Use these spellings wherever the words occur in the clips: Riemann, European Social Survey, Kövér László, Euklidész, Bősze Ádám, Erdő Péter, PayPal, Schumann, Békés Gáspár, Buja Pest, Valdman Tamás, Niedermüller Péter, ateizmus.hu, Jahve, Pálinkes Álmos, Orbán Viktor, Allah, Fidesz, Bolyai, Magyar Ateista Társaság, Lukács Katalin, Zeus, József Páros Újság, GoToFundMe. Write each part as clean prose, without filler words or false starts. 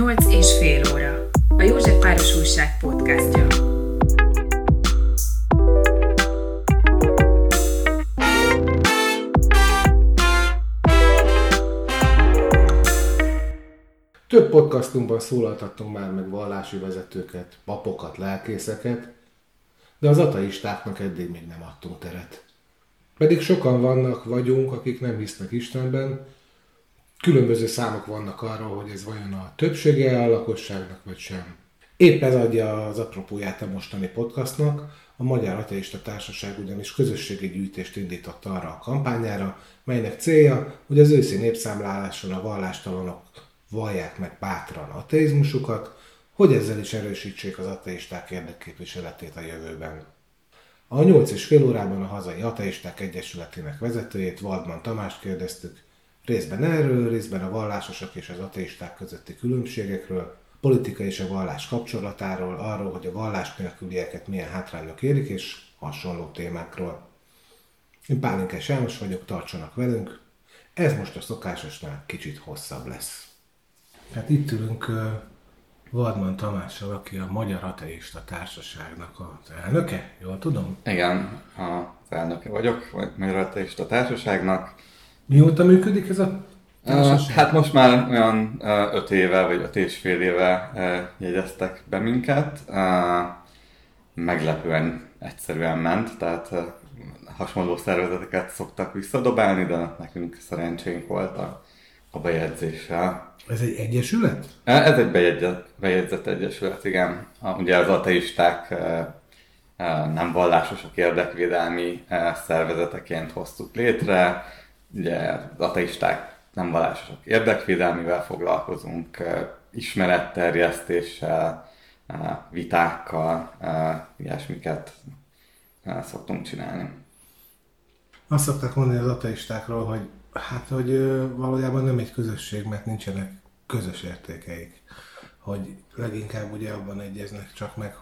8,5 óra. A József Páros Újság podcastja. Több podcastunkban szólaltattunk már meg vallási vezetőket, papokat, lelkészeket, de az ateistáknak eddig még nem adtunk teret. Pedig sokan vannak, vagyunk, akik nem hisznek Istenben. Különböző számok vannak arról, hogy ez vajon a többsége a lakosságnak, vagy sem. Épp ez adja az apropóját a mostani podcastnak. A Magyar Ateista Társaság ugyanis közösségi gyűjtést indított arra a kampányára, melynek célja, hogy az őszi népszámláláson a vallástalanok vallják meg bátran ateizmusukat, hogy ezzel is erősítsék az ateisták érdekképviseletét a jövőben. A 8,5 órában a Hazai Ateisták Egyesületének vezetőjét, Valdman Tamást kérdeztük, részben erről, részben a vallásosok és az ateisták közötti különbségekről, politika és a vallás kapcsolatáról, arról, hogy a vallás nélkülieket milyen hátrányok érik, és hasonló témákról. Én Pálinkes Álmos vagyok, tartsanak velünk, ez most a szokásosnál kicsit hosszabb lesz. Hát itt ülünk Valdman Tamással, aki a Magyar Ateista Társaságnak az elnöke, jól tudom? Igen, az elnöke vagyok, vagy Magyar Ateista Társaságnak. Mióta működik ez a társaság? Hát most már olyan 5 éve, vagy 5,5 éve jegyeztek be minket. Meglepően egyszerűen ment, tehát hasonló szervezeteket szoktak visszadobálni, de nekünk szerencsénk volt a bejegyzéssel. Ez egy egyesület? Ez egy bejegyzett egyesület, igen. Ugye az ateisták nem vallásosok érdekvédelmi szervezeteként hoztuk létre. Ugye az ateisták nem vallásosok érdekvédelmével foglalkozunk, ismeretterjesztéssel, vitákkal, ilyesmiket szoktunk csinálni. Azt szokták mondani az ateistákról, hogy valójában nem egy közösség, mert nincsenek közös értékeik. Hogy leginkább ugye abban egyeznek csak meg,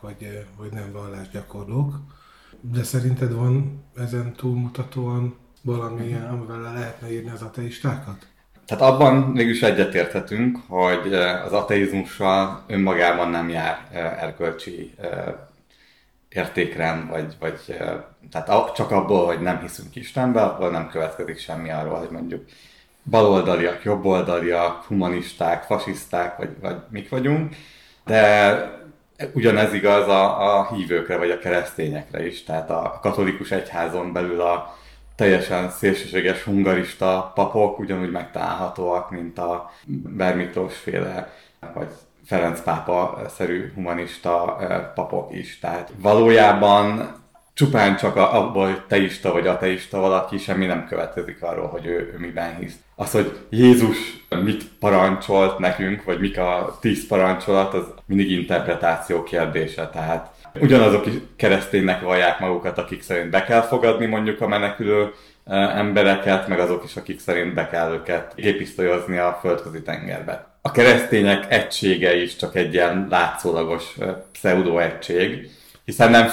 hogy nem vallásgyakorlók. De szerinted van ezen túlmutatóan valami, amivel lehetne írni az ateistákat? Tehát abban mégis egyetérthetünk, hogy az ateizmussal önmagában nem jár erkölcsi értékrend, vagy tehát csak abból, hogy nem hiszünk Istenbe, abból nem következik semmi arról, hogy mondjuk baloldaliak, jobboldaliak, humanisták, fasiszták, vagy mik vagyunk, de ugyanez igaz a hívőkre, vagy a keresztényekre is, tehát a katolikus egyházon belül a teljesen szélsőséges hungarista papok ugyanúgy megtalálhatóak, mint a Bermiklós-féle, vagy Ferenc pápa-szerű humanista papok is. Tehát valójában csupán csak abból, hogy teista vagy ateista valaki, semmi nem következik arról, hogy ő miben hisz. Az, hogy Jézus mit parancsolt nekünk, vagy mik a 10 parancsolat, az mindig interpretáció kérdése. Tehát ugyanazok is kereszténynek vallják magukat, akik szerint be kell fogadni mondjuk a menekülő embereket, meg azok is, akik szerint be kell őket gépisztolyozni a földközi tengerbe. A keresztények egysége is csak egy ilyen látszólagos pseudo-egység, hiszen nem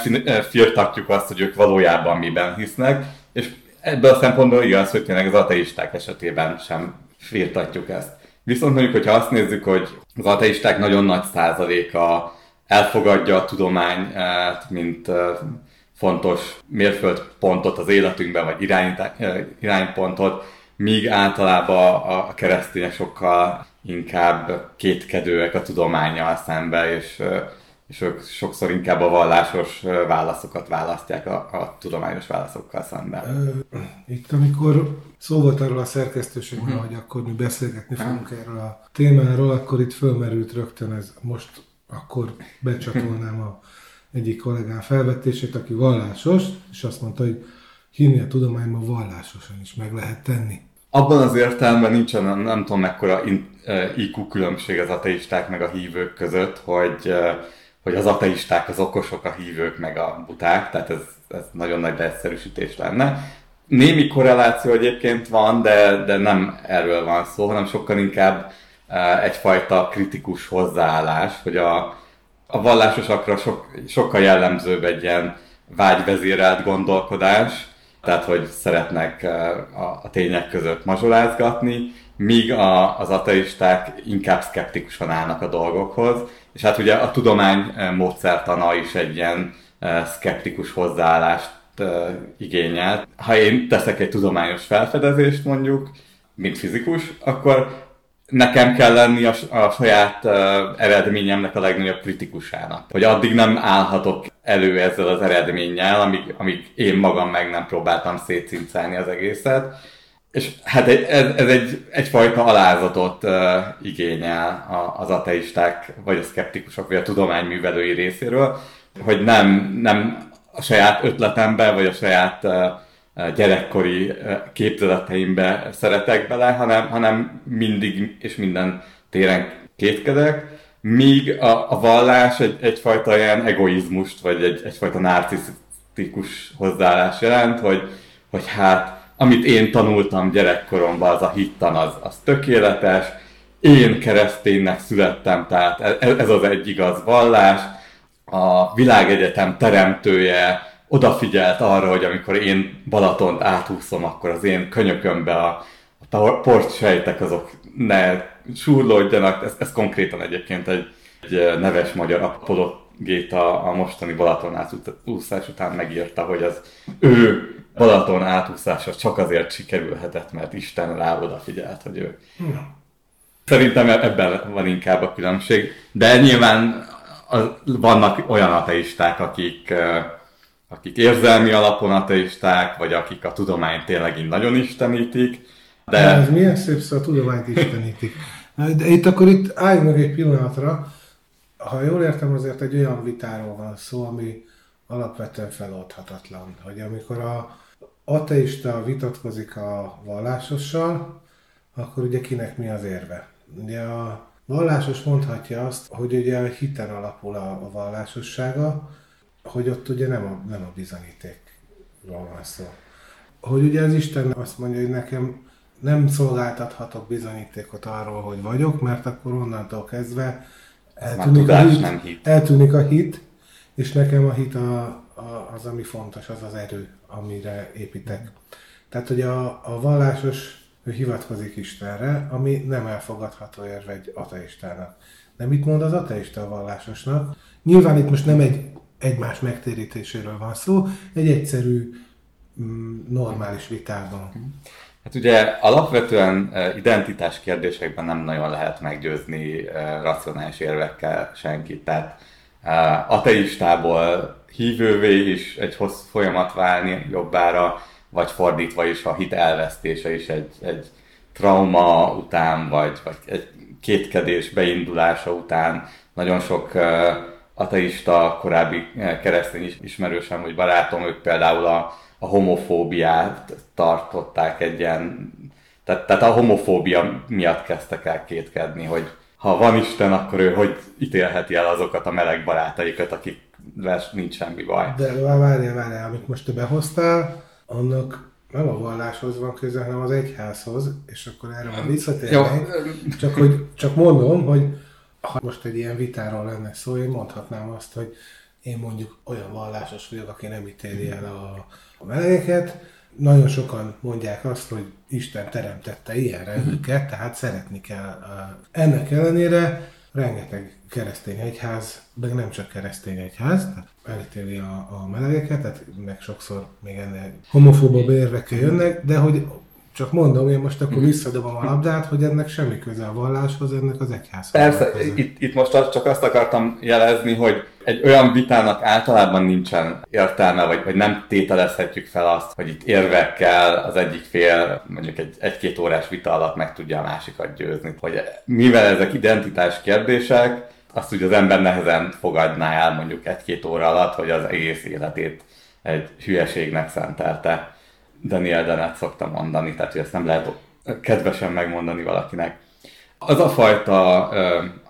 firtatjuk azt, hogy ők valójában miben hisznek, és ebből a szempontból igaz, hogy tényleg az ateisták esetében sem firtatjuk ezt. Viszont mondjuk, hogyha azt nézzük, hogy az ateisták nagyon nagy százaléka elfogadja a tudományt, mint fontos mérföldpontot az életünkben, vagy iránypontot, míg általában a keresztények sokkal inkább kétkedőek a tudománnyal szemben, és ők sokszor inkább a vallásos válaszokat választják a tudományos válaszokkal szemben. Itt amikor szó volt arról a szerkesztőségben, hogy akkor mi beszélgetni fogunk erről a témáról, akkor itt fölmerült rögtön ez. Most akkor becsatolnám a egyik kollégám felvetését, aki vallásos, és azt mondta, hogy hinni a tudományban vallásosan is meg lehet tenni. Abban az értelemben nincsen, nem tudom mekkora IQ különbség az ateisták meg a hívők között, hogy az ateisták az okosok, a hívők meg a buták, tehát ez nagyon nagy leegyszerűsítés lenne. Némi korreláció egyébként van, de nem erről van szó, hanem sokkal inkább egyfajta kritikus hozzáállás, hogy a vallásosakra sokkal jellemzőbb egy ilyen vágyvezérelt gondolkodás, tehát hogy szeretnek a tények között mazsolázgatni, míg az ateisták inkább szkeptikusan állnak a dolgokhoz, és hát ugye a tudomány módszertana is egy ilyen szkeptikus hozzáállást igényel. Ha én teszek egy tudományos felfedezést mondjuk, mint fizikus, akkor nekem kell lenni a saját eredményemnek a legnagyobb kritikusának. Hogy addig nem állhatok elő ezzel az eredménnyel, amíg én magam meg nem próbáltam szétszincálni az egészet. És hát ez egyfajta alázatot igényel az ateisták, vagy a szkeptikusok, vagy a tudományművelői részéről, hogy nem a saját ötletembe, vagy a saját gyerekkori képzeleteimbe szeretek bele, hanem mindig és minden téren kétkedek, míg a vallás egyfajta ilyen egoizmust, vagy egyfajta narcisztikus hozzáállás jelent, hogy hát amit én tanultam gyerekkoromban, az a hittan, az tökéletes, én kereszténynek születtem, tehát ez az egy igaz vallás, a világegyetem teremtője odafigyelt arra, hogy amikor én Balatont áthúszom, akkor az én könyökömbe a porcsejtek azok ne súrlódjanak. Ez konkrétan egyébként egy neves magyar apologéta a mostani Balaton áthúszás után megírta, hogy az ő Balaton áthúszása csak azért sikerülhetett, mert Isten rá odafigyelt, hogy ő. Szerintem ebben van inkább a különbség, de nyilván vannak olyan ateisták, akik érzelmi alapon ateisták, vagy akik a tudományt tényleg nagyon istenítik. De ez milyen szép szó, a tudományt istenítik. De itt állj meg egy pillanatra, ha jól értem, azért egy olyan vitáról van szó, ami alapvetően feloldhatatlan, hogy amikor a ateista vitatkozik a vallásossal, akkor ugye kinek mi az érve. Ugye a vallásos mondhatja azt, hogy ugye hiten alapul a vallásossága, hogy ott ugye nem a bizonyítékról van szó. Hogy ugye az Isten azt mondja, hogy nekem nem szolgáltathatok bizonyítékot arról, hogy vagyok, mert akkor onnantól kezdve eltűnik a hit, és nekem a hit az, ami fontos, az az erő, amire építek. Tehát hogy a vallásos ő hivatkozik Istenre, ami nem elfogadható érve egy ateistának. De mit mond az ateista a vallásosnak? Nyilván itt most nem egy egymás megtérítéséről van szó, egy egyszerű, normális vitában. Hát ugye alapvetően identitás kérdésekben nem nagyon lehet meggyőzni racionális érvekkel senkit. Tehát ateistából hívővé is egy hosszú folyamat válni jobbára, vagy fordítva is a hit elvesztése is egy trauma után, vagy egy kétkedés beindulása után nagyon sok ateista, korábbi keresztény ismerősem, vagy barátom, ők például a homofóbiát tartották egy ilyen... Tehát a homofóbia miatt kezdtek el kétkedni, hogy ha van Isten, akkor ő hogy ítélheti el azokat a meleg barátaikat, akikvel nincs semmi baj. De várjál, amit most te behoztál, annak nem a valláshoz van köze, hanem az egyházhoz, és akkor erre van visszatérni. Csak mondom, hogy ha most egy ilyen vitáról lenne szó, én mondhatnám azt, hogy én mondjuk olyan vallásos vagyok, aki nem ítéli el a melegeket. Nagyon sokan mondják azt, hogy Isten teremtette ilyenre őket, tehát szeretni kell. Ennek ellenére rengeteg keresztény egyház, meg nem csak keresztény egyház, elítéli a melegeket, tehát meg sokszor még ennél homofóbabb érvekkel jönnek, de hogy csak mondom, én most akkor visszadobom a labdát, hogy ennek semmi köze a valláshoz, ennek az egyházhoz. Persze, itt most csak azt akartam jelezni, hogy egy olyan vitának általában nincsen értelme, vagy nem tételezhetjük fel azt, hogy itt érvekkel az egyik fél mondjuk egy-két órás vita alatt meg tudja a másikat győzni. Hogy mivel ezek identitás kérdések, azt ugye az ember nehezen fogadná el mondjuk egy-két óra alatt, hogy az egész életét egy hülyeségnek szentelte. Daniel Dennett szokta mondani, tehát hogy ezt nem lehet kedvesen megmondani valakinek. Az a fajta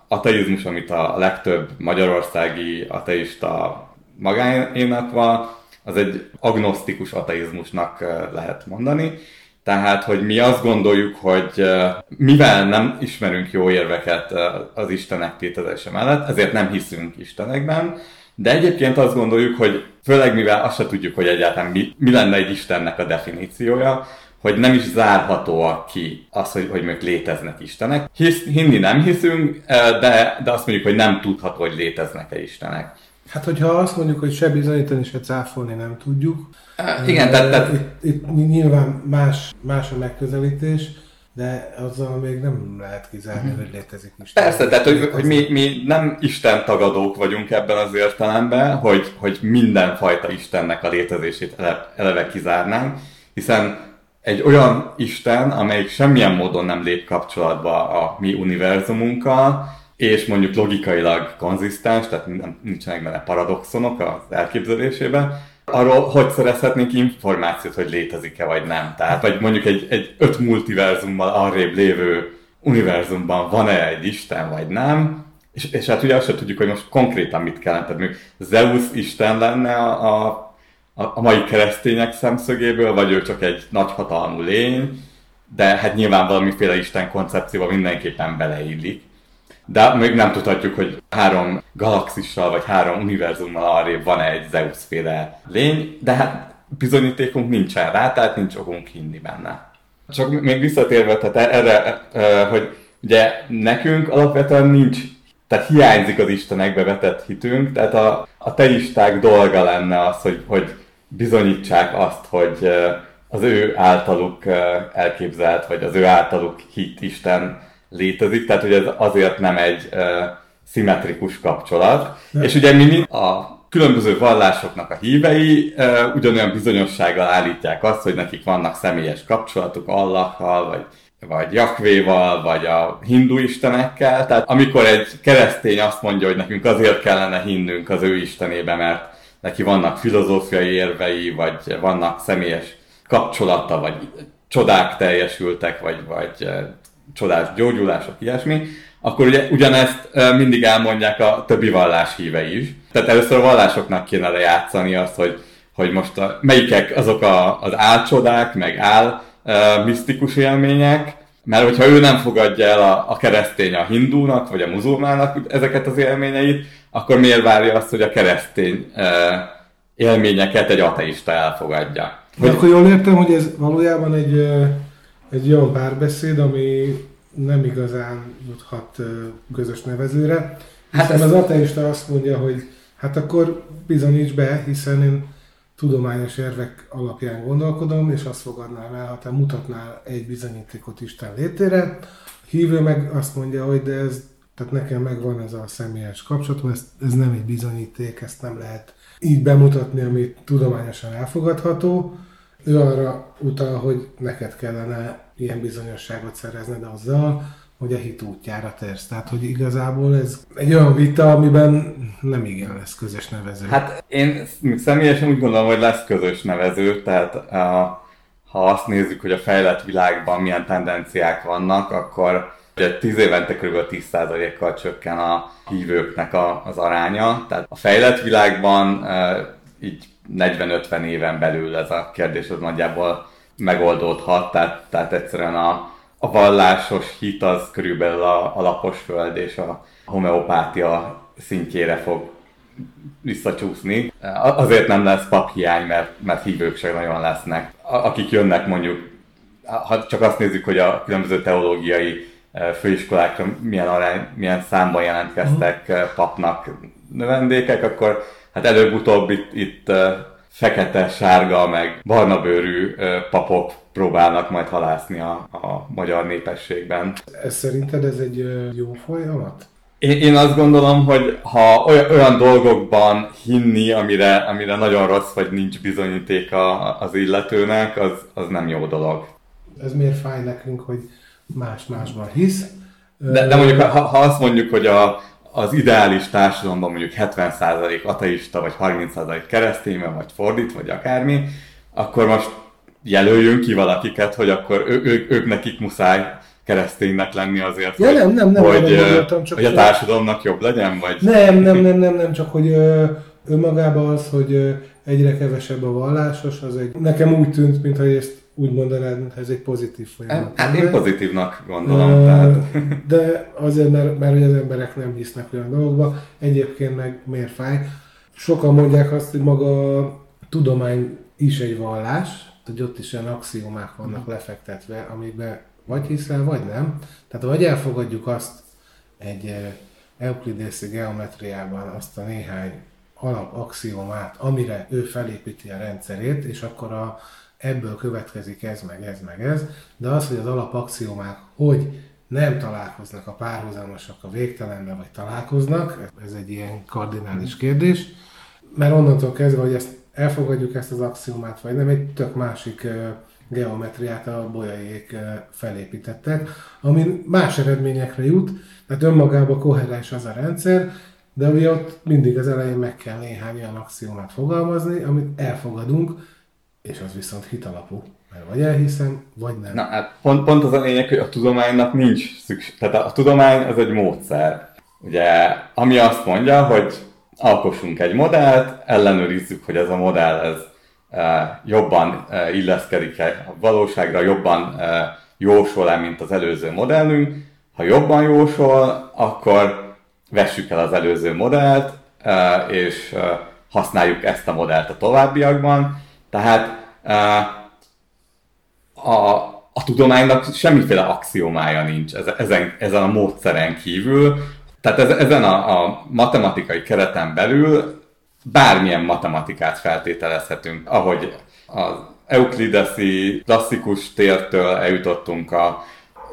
ateizmus, amit a legtöbb magyarországi ateista magáénak van, az egy agnosztikus ateizmusnak lehet mondani. Tehát, hogy mi azt gondoljuk, hogy mivel nem ismerünk jó érveket az Istenek létezése mellett, ezért nem hiszünk Istenekben, de egyébként azt gondoljuk, hogy főleg mivel azt se tudjuk, hogy egyáltalán mi lenne egy Istennek a definíciója, hogy nem is zárhatóak ki az, hogy még léteznek istenek. Hinni nem hiszünk, de azt mondjuk, hogy nem tudható, hogy léteznek-e istenek. Hát, hogyha azt mondjuk, hogy se bizonyítani, se cáfolni nem tudjuk. Igen, tehát... Itt nyilván más a megközelítés, de azzal még nem lehet kizárni, hogy létezik Isten. Persze, tehát, hogy mi nem istentagadók vagyunk ebben az értelemben, hogy mindenfajta Istennek a létezését eleve kizárnánk, hiszen egy olyan Isten, amelyik semmilyen módon nem lép kapcsolatba a mi univerzumunkkal, és mondjuk logikailag konzisztens, tehát nincsenek benne paradoxonok az elképzelésében, arról hogy szerezhetnénk információt, hogy létezik-e vagy nem. Tehát, vagy mondjuk egy 5 multiverzummal arrébb lévő univerzumban van-e egy Isten, vagy nem, és hát ugye azt sem tudjuk, hogy most konkrétan mit kellene. Tehát mondjuk Zeus Isten lenne a mai keresztények szemszögéből, vagy ő csak egy nagyhatalmú lény, de hát nyilván valamiféle Isten koncepcióba mindenképpen beleillik. De még nem tudhatjuk, hogy 3 galaxissal vagy 3 univerzummal arrébb van-e egy Zeus-féle lény, de hát bizonyítékunk nincsen rá, tehát nincs okunk hinni benne. Csak még visszatérve, tehát erre, hogy ugye nekünk alapvetően nincs, tehát hiányzik az Istenekbe vetett hitünk, tehát a teisták dolga lenne az, hogy bizonyítsák azt, hogy az ő általuk elképzelt, vagy az ő általuk hit Isten létezik, tehát hogy ez azért nem egy szimmetrikus kapcsolat. Nem. És ugye mi a különböző vallásoknak a hívei ugyanolyan bizonyossággal állítják azt, hogy nekik vannak személyes kapcsolatuk Allahhal, vagy Jahvéval, vagy a hindu istenekkel. Tehát amikor egy keresztény azt mondja, hogy nekünk azért kellene hinnünk az ő istenébe, mert neki vannak filozófiai érvei, vagy vannak személyes kapcsolata, vagy csodák teljesültek, vagy csodás gyógyulások, ilyesmi, akkor ugye ugyanezt mindig elmondják a többi vallás hívei is. Tehát először a vallásoknak kéne lejátszani azt, hogy most melyikek azok az álcsodák, meg misztikus élmények, mert hogyha ő nem fogadja el a keresztény a hindúnak, vagy a muzulmának ezeket az élményeit, akkor miért várja azt, hogy a keresztény élményeket egy ateista elfogadja? Akkor jól értem, hogy ez valójában egy olyan párbeszéd, ami nem igazán juthat közös nevezőre. Hát az ateista azt mondja, hogy hát akkor bizonyíts be, hiszen én tudományos érvek alapján gondolkodom, és azt fogadnám el, ha te mutatnál egy bizonyítékot Isten létére. A hívő meg azt mondja, hogy de ez, tehát nekem megvan ez a személyes kapcsolatom, ez nem egy bizonyíték, ezt nem lehet így bemutatni, amit tudományosan elfogadható. Ő arra utal, hogy neked kellene ilyen bizonyosságot szerezned azzal, hogy a hit útjára térsz. Tehát, hogy igazából ez egy olyan vita, amiben nem igen lesz közös nevező. Hát én személyesen úgy gondolom, hogy lesz közös nevező, tehát ha azt nézzük, hogy a fejlett világban milyen tendenciák vannak, akkor ugye 10 évente kb. 10%-kal csökken a hívőknek az aránya. Tehát a fejlett világban így 40-50 éven belül ez a kérdés az nagyjából megoldódhat, tehát egyszerűen a vallásos hit az körülbelül a laposföld és a homeopátia szintjére fog visszacsúszni. Azért nem lesz paphiány, mert hívők sem nagyon lesznek. Akik jönnek mondjuk, ha csak azt nézzük, hogy a különböző teológiai főiskolákra milyen számban jelentkeztek papnak növendékek, akkor hát előbb-utóbb itt fekete, sárga, meg barnabőrű papok próbálnak majd halászni a magyar népességben. Szerinted ez egy jó folyamat? Én azt gondolom, hogy ha olyan dolgokban hinni, amire nagyon rossz, vagy nincs bizonyítéka az illetőnek, az nem jó dolog. Ez miért fáj nekünk, hogy más-másban hisz? De mondjuk, ha azt mondjuk, hogy az ideális társadalomban mondjuk 70% ateista, vagy 30% keresztény, vagy fordít, vagy akármi, akkor most jelöljünk ki valakiket, hogy akkor ők nekik muszáj kereszténynek lenni azért, ja, nem, hogy a társadalomnak jobb legyen? Vagy... Nem, csak hogy önmagában az, hogy egyre kevesebb a vallásos, az egy, nekem úgy tűnt, mintha ezt úgy mondanád, mintha ez egy pozitív folyamat. Hát én pozitívnak gondolom. De azért, mert az emberek nem hisznek olyan dolgokba, egyébként meg miért fáj. Sokan mondják azt, hogy maga a tudomány is egy vallás, hogy ott is olyan axiomák vannak lefektetve, amikben vagy hiszel, vagy nem. Tehát vagy elfogadjuk azt egy euklidészi geometriában, azt a néhány alapaxiomát, amire ő felépíti a rendszerét, és akkor ebből következik ez, meg ez, meg ez. De az, hogy az alapaxiomák, hogy nem találkoznak a párhuzamosak a végtelenben, vagy találkoznak, ez egy ilyen kardinális kérdés, mert onnantól kezdve, hogy ezt elfogadjuk ezt az axiomát, vagy nem, egy tök másik geometriát a bolyaiék felépítettek, ami más eredményekre jut, tehát önmagában koherens az a rendszer, de ugye ott mindig az elején meg kell néhány olyan axiomát fogalmazni, amit elfogadunk, és az viszont hitalapú. Mert vagy elhiszem, vagy nem. Na, hát pont az a lényeg, hogy a tudománynak nincs szükség. Tehát a tudomány az egy módszer. Ugye, ami azt mondja, hogy alkossunk egy modellt, ellenőrizzük, hogy ez a modell ez jobban illeszkedik-e a valóságra, jobban jósol-e, mint az előző modellünk. Ha jobban jósol, akkor vessük el az előző modellt, és használjuk ezt a modellt a továbbiakban. Tehát a tudománynak semmiféle axiomája nincs ezen a módszeren kívül. Tehát ezen a matematikai kereten belül bármilyen matematikát feltételezhetünk. Ahogy az euklideszi klasszikus tértől eljutottunk a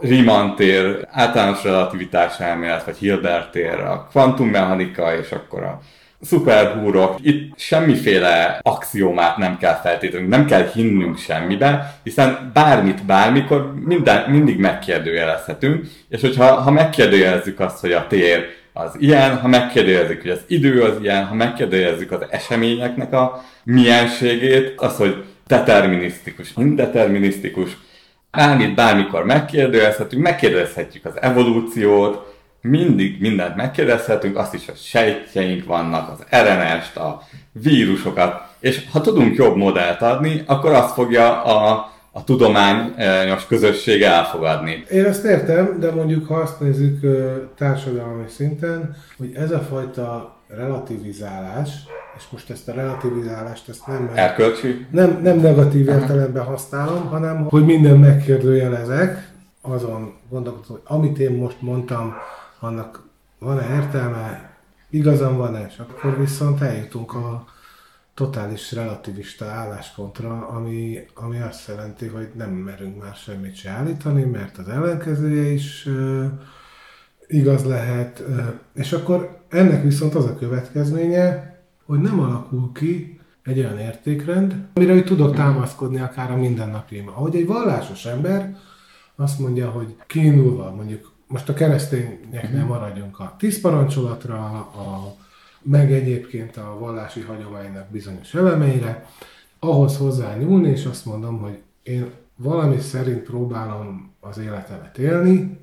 Riemann tér, általános relativitás elmélet, vagy Hilbert tér, a kvantummechanika, és akkor a szuperhúrok. Itt semmiféle axiomát nem kell feltétlenül, nem kell hinnünk semmiben, hiszen bármit, bármikor mindig megkérdőjelezhetünk, és hogyha megkérdőjelezzük azt, hogy a tér az ilyen, ha megkérdőjelezzük, hogy az idő az ilyen, ha megkérdőjelezzük az eseményeknek a mienségét, az, hogy determinisztikus, indeterminisztikus, bármit, bármikor megkérdőjelezhetünk, megkérdőjelezhetjük az evolúciót, mindig mindent megkérdezhetünk, azt is, hogy sejtjeink vannak, az RNA-t, a vírusokat, és ha tudunk jobb modellt adni, akkor azt fogja a tudományos közösség elfogadni. Én ezt értem, de mondjuk ha azt nézzük társadalmi szinten, hogy ez a fajta relativizálás, és most ezt a relativizálást ezt nem negatív értelemben használom, hanem hogy minden megkérdőjelezek, azon gondolkodom, hogy amit én most mondtam, annak van-e értelme, igazam van-e, és akkor viszont eljutunk a totális relativista álláspontra, ami azt jelenti, hogy nem merünk már semmit se állítani, mert az ellenkezője is igaz lehet. És akkor ennek viszont az a következménye, hogy nem alakul ki egy olyan értékrend, amire úgy tudok támaszkodni akár a mindennapjaimban. Ahogy egy vallásos ember azt mondja, hogy kiindulva, mondjuk most a keresztényeknél maradjunk a 10 parancsolatra, meg egyébként a vallási hagyománynak bizonyos elemeire, ahhoz hozzányúlni, és azt mondom, hogy én valami szerint próbálom az életemet élni,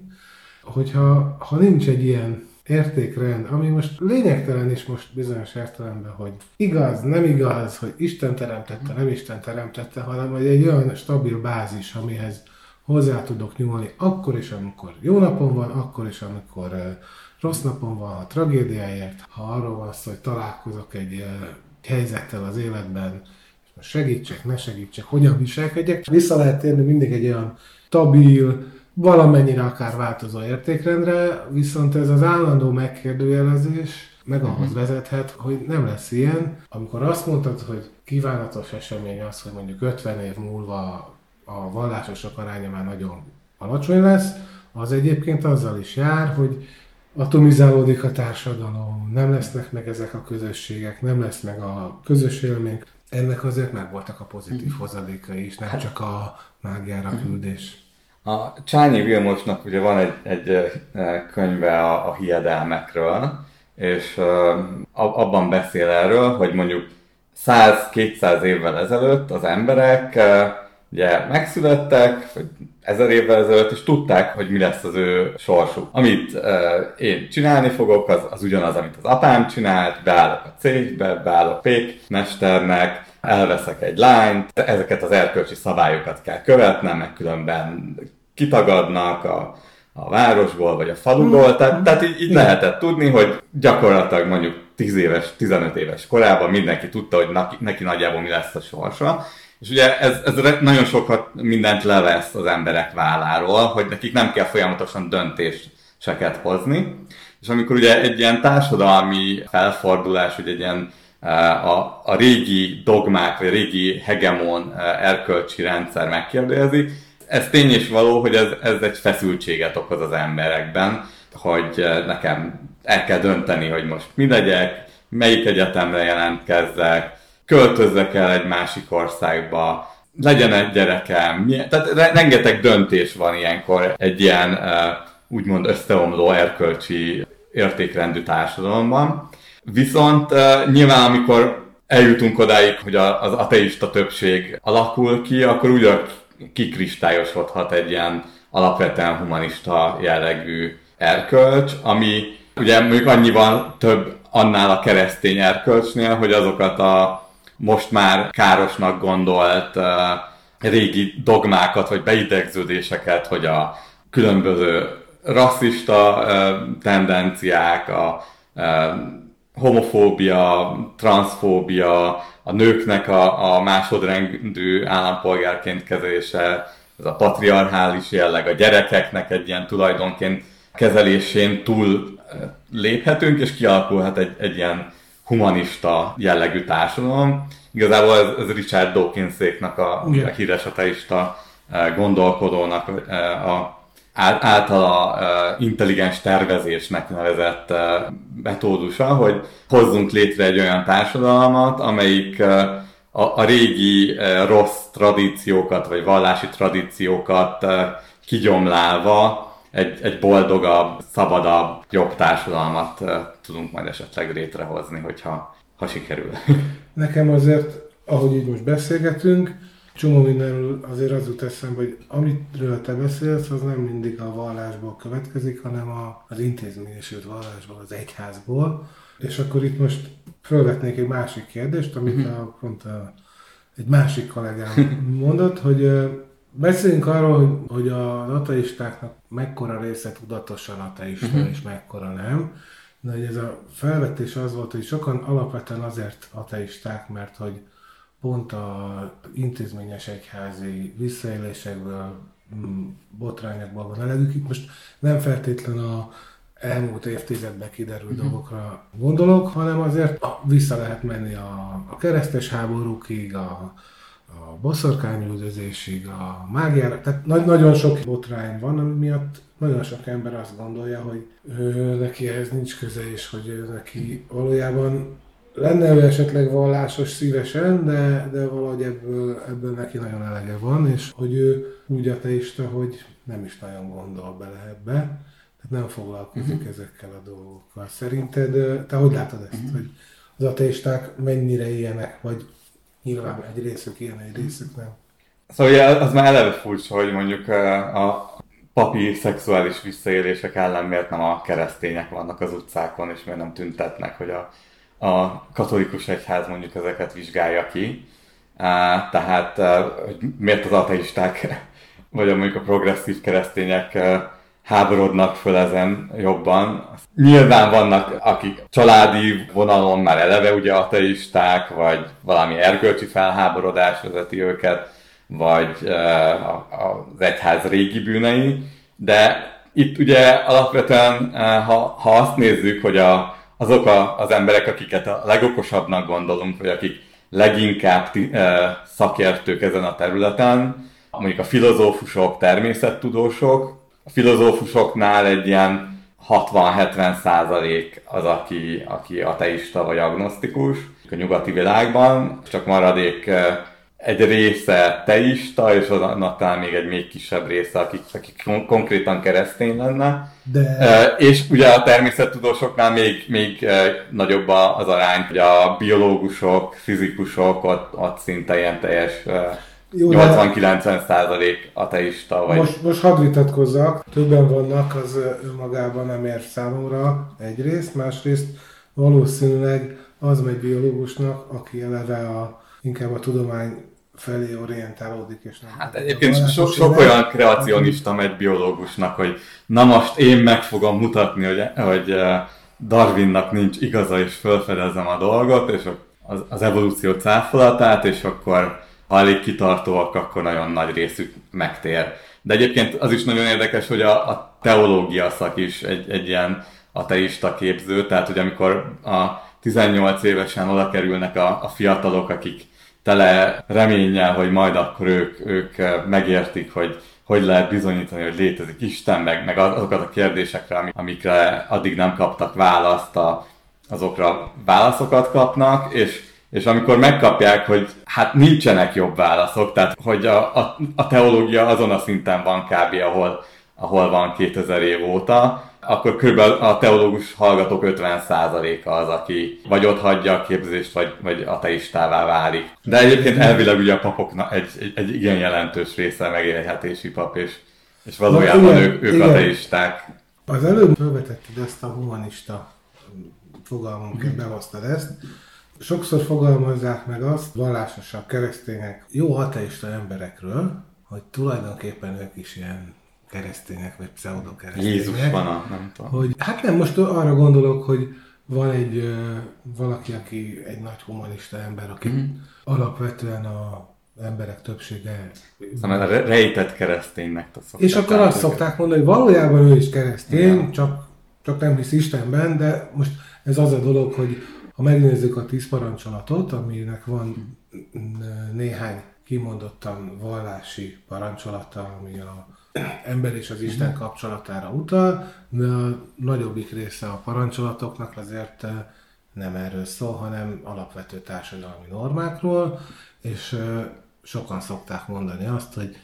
hogyha nincs egy ilyen értékrend, ami most lényegtelen is most bizonyos értelemben, hogy igaz, nem igaz, hogy Isten teremtette, nem Isten teremtette, hanem hogy egy olyan stabil bázis, amihez hozzá tudok nyúlni akkor is, amikor jó napom van, akkor is, amikor rossz napom van, ha tragédiáért, ha arról van szó, hogy találkozok egy helyzettel az életben, és most segítsek, ne segítsek, hogyan viselkedjek. Vissza lehet térni mindig egy olyan stabil, valamennyire akár változó értékrendre, viszont ez az állandó megkérdőjelezés meg ahhoz vezethet, hogy nem lesz ilyen. Amikor azt mondtad, hogy kívánatos esemény az, hogy mondjuk 50 év múlva a vallásosok aránya már nagyon alacsony lesz, az egyébként azzal is jár, hogy atomizálódik a társadalom, nem lesznek meg ezek a közösségek, nem lesz meg a közös élmények. Ennek azért már voltak a pozitív hozadékai is, nem csak a mágiára küldés. A Csányi Vilmosnak ugye van egy könyve a hiedelmekről, és abban beszél erről, hogy mondjuk 100-200 évvel ezelőtt az emberek ugye megszülettek, vagy 1000 évvel ezelőtt, és tudták, hogy mi lesz az ő sorsuk. Amit én csinálni fogok, az ugyanaz, amit az apám csinált, beállok a cégbe, beállok pékmesternek, elveszek egy lányt, ezeket az erkölcsi szabályokat kell követnem, meg különben kitagadnak a városból, vagy a faluból, tehát így lehetett tudni, hogy gyakorlatilag mondjuk 10 éves, 15 éves korában mindenki tudta, hogy neki nagyjából mi lesz a sorsa, És ugye ez nagyon sokat mindent levesz az emberek válláról, hogy nekik nem kell folyamatosan döntéseket hozni. És amikor ugye egy ilyen társadalmi felfordulás, ugye egy ilyen a régi dogmák, vagy a régi hegemon erkölcsi rendszer megkérdezi, ez tény és való, hogy ez egy feszültséget okoz az emberekben, hogy nekem el kell dönteni, hogy most mi legyek, melyik egyetemre jelentkezzek, költözzek el egy másik országba, legyen egy gyerekem. Tehát rengeteg döntés van ilyenkor egy ilyen úgymond összeomló erkölcsi értékrendű társadalomban. Viszont nyilván amikor eljutunk odáig, hogy az ateista többség alakul ki, akkor újra kikristályosodhat egy ilyen alapvetően humanista jellegű erkölcs, ami ugye mondjuk annyival több annál a keresztény erkölcsnél, hogy azokat a most már károsnak gondolt régi dogmákat vagy beidegződéseket, hogy a különböző rasszista tendenciák, a homofóbia, transzfóbia, a nőknek a másodrendű állampolgárként kezelése, ez a patriarchális jelleg, a gyerekeknek egy ilyen tulajdonként kezelésén túl léphetünk, és kialakulhat egy ilyen humanista jellegű társadalom. Igazából ez Richard Dawkinséknak, a híres ateista gondolkodónak általa intelligens tervezésnek nevezett metódusa, hogy hozzunk létre egy olyan társadalmat, amelyik a régi rossz tradíciókat, vagy vallási tradíciókat kigyomlálva egy boldogabb, szabadabb, jobb társadalmat tudunk majd esetleg létrehozni, ha sikerül. Nekem azért, ahogy így most beszélgetünk, csomó mindenről azért az jut eszembe, hogy amiről te beszélsz, az nem mindig a vallásból következik, hanem az intézményesült vallásból, az egyházból. És akkor itt most felvetnék egy másik kérdést, amit egy másik kollégám mondott, hogy beszéljünk arról, hogy az ateistáknak mekkora része tudatosan ateista, és mekkora nem. De ez a felvetés az volt, hogy sokan alapvetően azért ateisták, mert hogy pont az intézményes egyházi visszaélésekből, botrányokból van elegük. Most nem feltétlen a elmúlt évtizedben kiderült dolgokra gondolok, hanem azért vissza lehet menni a keresztes háborúkig, a boszorkányüldözésig, a mágiára, tehát nagyon sok botrány van, ami miatt nagyon sok ember azt gondolja, hogy neki ehhez nincs köze, és hogy neki valójában lenne ő esetleg vallásos szívesen, de valahogy ebből neki nagyon elege van, és hogy ő úgy ateista, hogy nem is nagyon gondol bele ebbe, tehát nem foglalkozik ezekkel a dolgokkal. Szerinted, te hogy látod ezt, hogy az ateisták mennyire ilyenek, vagy nyilván egy részük ilyen, egy részük nem? Szóval az már eleve furcsa, hogy mondjuk a papi szexuális visszaélések ellen miért nem a keresztények vannak az utcákon, és miért nem tüntetnek, hogy a katolikus egyház mondjuk ezeket vizsgálja ki. Tehát hogy miért az ateisták, vagy mondjuk a progresszív keresztények háborodnak föl ezen jobban. Nyilván vannak, akik családi vonalon már eleve ugye ateisták, vagy valami erkölcsi felháborodás vezeti őket, vagy az egyház régi bűnei, de itt ugye alapvetően, ha azt nézzük, hogy azok az emberek, akiket a legokosabbnak gondolunk, vagy akik leginkább szakértők ezen a területen, mondjuk a filozófusok, természettudósok, a filozófusoknál egy ilyen 60-70% az, aki ateista vagy agnosztikus a nyugati világban, csak maradék egy része teista, és annak talán még egy még kisebb része, akik konkrétan keresztény lenne. És ugye a természettudósoknál még nagyobb az arány, hogy a biológusok, fizikusok ott szinte ilyen teljes... 80-90% ateista vagy. Most hadd vitatkozzak, többen vannak, az önmagában nem ér számomra egyrészt, másrészt valószínűleg az megy biológusnak, aki eleve inkább a tudomány felé orientálódik. És nem egyébként sok olyan kreacionista megy biológusnak, hogy na most én meg fogom mutatni, hogy Darwinnak nincs igaza, és felfedezem a dolgot, és az evolúció cáfolatát, és akkor ha elég kitartóak, akkor nagyon nagy részük megtér. De egyébként az is nagyon érdekes, hogy a teológia szak is egy ilyen ateista képző, tehát hogy amikor a 18 évesen oda kerülnek a fiatalok, akik tele reménnyel, hogy majd akkor ők megértik, hogy lehet bizonyítani, hogy létezik Isten, meg azokat a kérdésekre, amikre addig nem kaptak választ, azokra válaszokat kapnak, és amikor megkapják, hogy hát nincsenek jobb válaszok, tehát hogy a teológia azon a szinten van kb. Ahol van 2000 év óta, akkor körülbelül a teológus hallgatók 50%-a az, aki vagy ott hagyja a képzést, vagy ateistává válik. De egyébként elvileg ugye a papoknak egy igen jelentős része megélhetési pap, és valójában ők ateisták. Az előbb felvetetted ezt a humanista fogalmunkat, behoztad ezt. Sokszor fogalmazzák meg azt vallásosabb keresztények jó ateista emberekről, hogy tulajdonképpen ők is ilyen keresztények, vagy pseudokeresztények. Jézus van nem tudom. Hogy, hát nem, most arra gondolok, hogy van egy valaki, aki egy nagy humanista ember, aki alapvetően a emberek többsége... Szóval rejtett kereszténynek. És akkor azt szokták mondani, hogy valójában ő is keresztény, csak nem hisz Istenben, de most ez az a dolog, hogy ha megnézzük a 10 parancsolatot, aminek van néhány kimondottan vallási parancsolata, ami a ember és az Isten kapcsolatára utal, de a nagyobbik része a parancsolatoknak azért nem erről szól, hanem alapvető társadalmi normákról, és sokan szokták mondani azt, hogy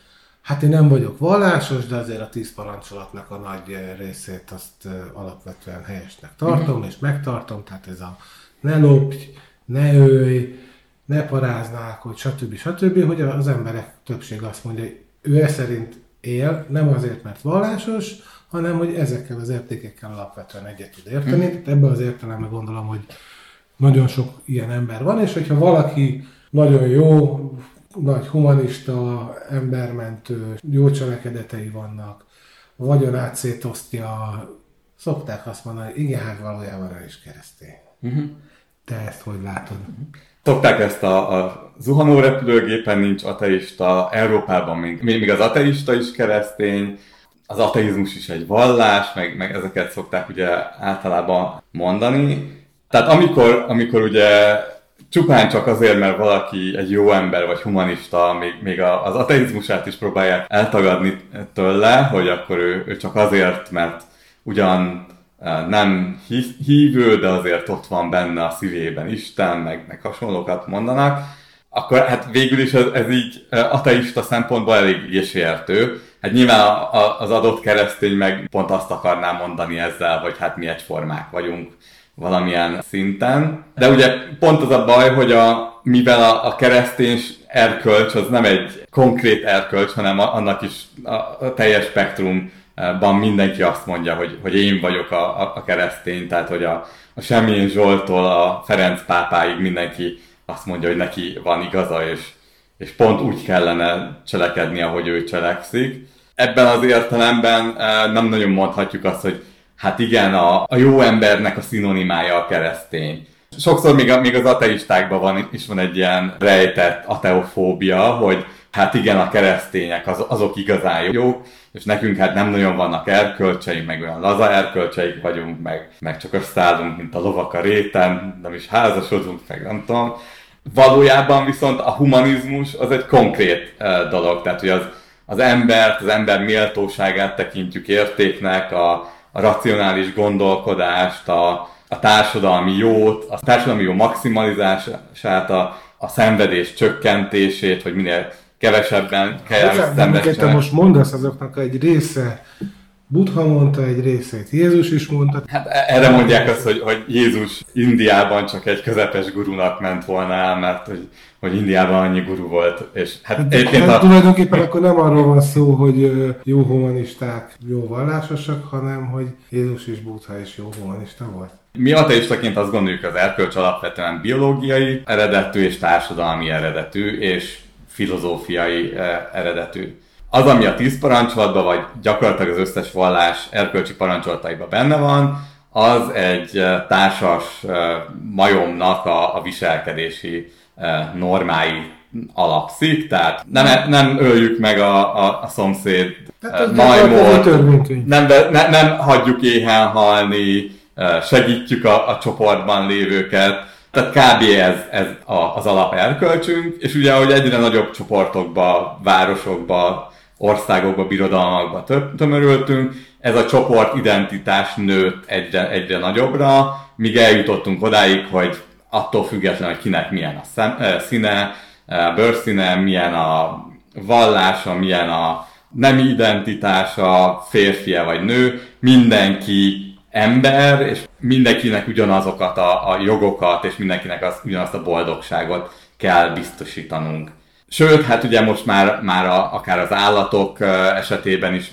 hát én nem vagyok vallásos, de azért a 10 parancsolatnak a nagy részét azt alapvetően helyesnek tartom, és megtartom, tehát ez a ne lopj, ne ölj, ne paráználkodj, stb. Hogy az emberek többsége azt mondja, hogy ő szerint él, nem azért, mert vallásos, hanem hogy ezekkel az értékekkel alapvetően egyet tud érteni. Tehát ebben az értelemben gondolom, hogy nagyon sok ilyen ember van, és hogyha valaki nagyon jó, nagy humanista, embermentő, jó cselekedetei vannak, vagyonát szétosztja, szokták azt mondani, hogy igen, hát valójában ő is keresztény. Te ezt hogy látod? Szokták ezt a zuhanó repülőgépen nincs ateista, Európában még az ateista is keresztény, az ateizmus is egy vallás, meg ezeket szokták ugye általában mondani. Tehát amikor ugye csupán csak azért, mert valaki egy jó ember vagy humanista, még az ateizmusát is próbálják eltagadni tőle, hogy akkor ő csak azért, mert ugyan nem hívő, de azért ott van benne a szívében Isten, meg hasonlókat mondanak, akkor hát végül is ez így ateista szempontból elég sértő. Hát nyilván az adott keresztény meg pont azt akarná mondani ezzel, hogy hát mi egyformák vagyunk valamilyen szinten. De ugye pont az a baj, hogy mivel a keresztény erkölcs az nem egy konkrét erkölcs, hanem annak is a teljes spektrum van, mindenki azt mondja, hogy én vagyok a keresztény, tehát hogy a Semjén Zsolttól a Ferenc pápáig mindenki azt mondja, hogy neki van igaza, és pont úgy kellene cselekedni, ahogy ő cselekszik. Ebben az értelemben nem nagyon mondhatjuk azt, hogy hát igen, a jó embernek a szinonimája a keresztény. Sokszor még az ateistákban is van egy ilyen rejtett ateofóbia, hogy hát igen, a keresztények azok igazán jók, és nekünk hát nem nagyon vannak erkölcseink, meg olyan laza erkölcseik vagyunk, meg csak összeállunk, mint a lovak a réten, nem is házasodunk, meg nem tudom. Valójában viszont a humanizmus az egy konkrét dolog, tehát hogy az embert, az ember méltóságát tekintjük értéknek, a racionális gondolkodást, a társadalmi jót, a társadalmi jó maximalizását, a szenvedés csökkentését, hogy minél kevesebben kell szenvedni. Amit te most mondasz, azoknak egy része Buddha mondta, egy részét Jézus is mondta. Hát erre mondják azt, hogy Jézus Indiában csak egy közepes gurunak ment volna el, mert hogy Indiában annyi guru volt. És tulajdonképpen akkor nem arról van szó, hogy jó humanisták, jó vallásosak, hanem hogy Jézus és Buddha is jó humanista volt. Mi ateistaként azt gondoljuk, az erkölcs alapvetően biológiai eredetű és társadalmi eredetű és filozófiai eredetű. Az, ami a 10 parancsolatban, vagy gyakorlatilag az összes vallás erkölcsi parancsolataiban benne van, az egy társas majomnak a viselkedési normái. alapszik, tehát nem öljük meg a szomszéd majmot, nem hagyjuk éhen halni, segítjük a csoportban lévőket. Tehát kb. ez az alaperkölcsünk, és ugye, hogy egyre nagyobb csoportokba, városokba, országokba, birodalmakba tömörültünk, ez a csoportidentitás nőtt egyre nagyobbra, míg eljutottunk odáig, hogy attól függetlenül, hogy kinek milyen a színe, bőrszíne, milyen a vallása, milyen a nemi identitása, férfi-e vagy nő, mindenki ember, és mindenkinek ugyanazokat a jogokat, és mindenkinek ugyanazt a boldogságot kell biztosítanunk. Sőt, hát ugye most már akár az állatok esetében is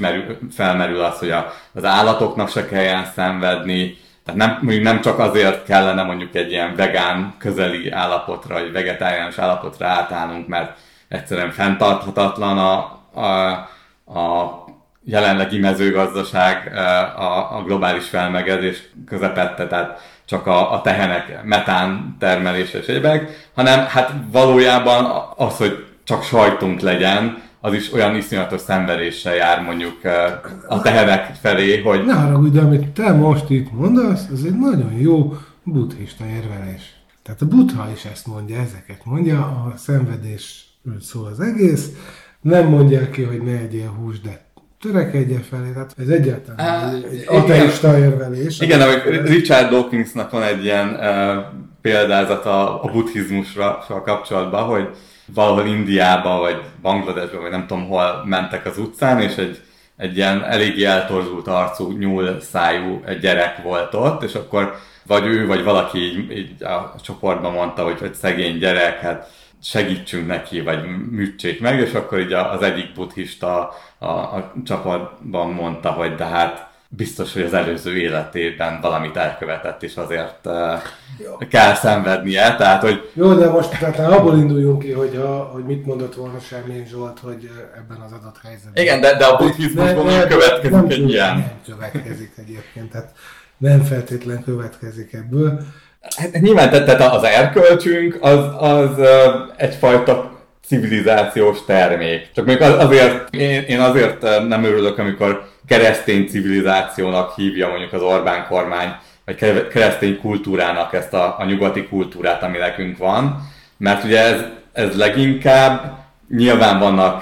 felmerül az, hogy az állatoknak se kelljen szenvedni, tehát nem csak azért kellene mondjuk egy ilyen vegán közeli állapotra, vagy vegetáriánus állapotra átállnunk, mert egyszerűen fenntarthatatlan a jelenlegi mezőgazdaság a globális felmelegedés közepette, tehát csak a tehenek metán termelése és egyebek, hanem hát valójában az, hogy csak sajtunk legyen, az is olyan iszonyatos szenvedéssel jár mondjuk a tehenek felé, hogy... Ne haragudj, de amit te most itt mondasz, az egy nagyon jó buddhista érvelés. Tehát a Buddha is ezt mondja, ezeket mondja, a szenvedésről szól az egész, nem mondják ki, hogy ne egyél hús, de törekedjen felé, tehát ez egyáltalán egy ateista érvelés. Igen, amikor Richard Dawkinsnak van egy ilyen példázata a buddhizmusra kapcsolatban, hogy valahol Indiában, vagy Bangladesben, vagy nem tudom hol mentek az utcán, és egy ilyen eléggé eltorzult arcú, nyúl szájú gyerek volt ott, és akkor vagy ő, vagy valaki így a csoportban mondta, hogy szegény gyerek, hát segítsünk neki, vagy műtsék meg, és akkor így az egyik buddhista a csapatban mondta, hogy de hát biztos, hogy az előző életében valamit elkövetett, és azért kell szenvednie, tehát hogy... Jó, de most tehát abból induljunk ki, hogy mit mondott volna Semjén Zsolt, hogy ebben az adott helyzetben... Igen, de a buddhizmusban nem következik egy ilyen. Nem következik egyébként, tehát nem feltétlen következik ebből. Hát nyilván, tehát az erkölcsünk az egyfajta civilizációs termék. Csak még azért, én azért nem örülök, amikor keresztény civilizációnak hívja mondjuk az Orbán kormány, vagy keresztény kultúrának ezt a nyugati kultúrát, ami nekünk van. Mert ugye ez leginkább nyilván vannak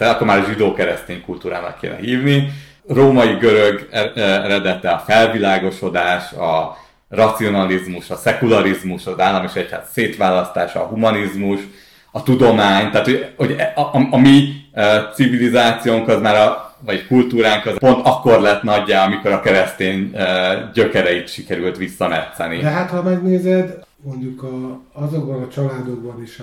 akkor már zsidó keresztény kultúrának kéne hívni. Római görög eredete, a felvilágosodás, a racionalizmus, a szekularizmus, az állam és egyház szétválasztása, a humanizmus, a tudomány, tehát hogy a mi civilizációnk az már, vagy kultúránk az pont akkor lett nagyjá, amikor a keresztény gyökereit sikerült visszametszeni. De hát ha megnézed, mondjuk azokban a családokban is,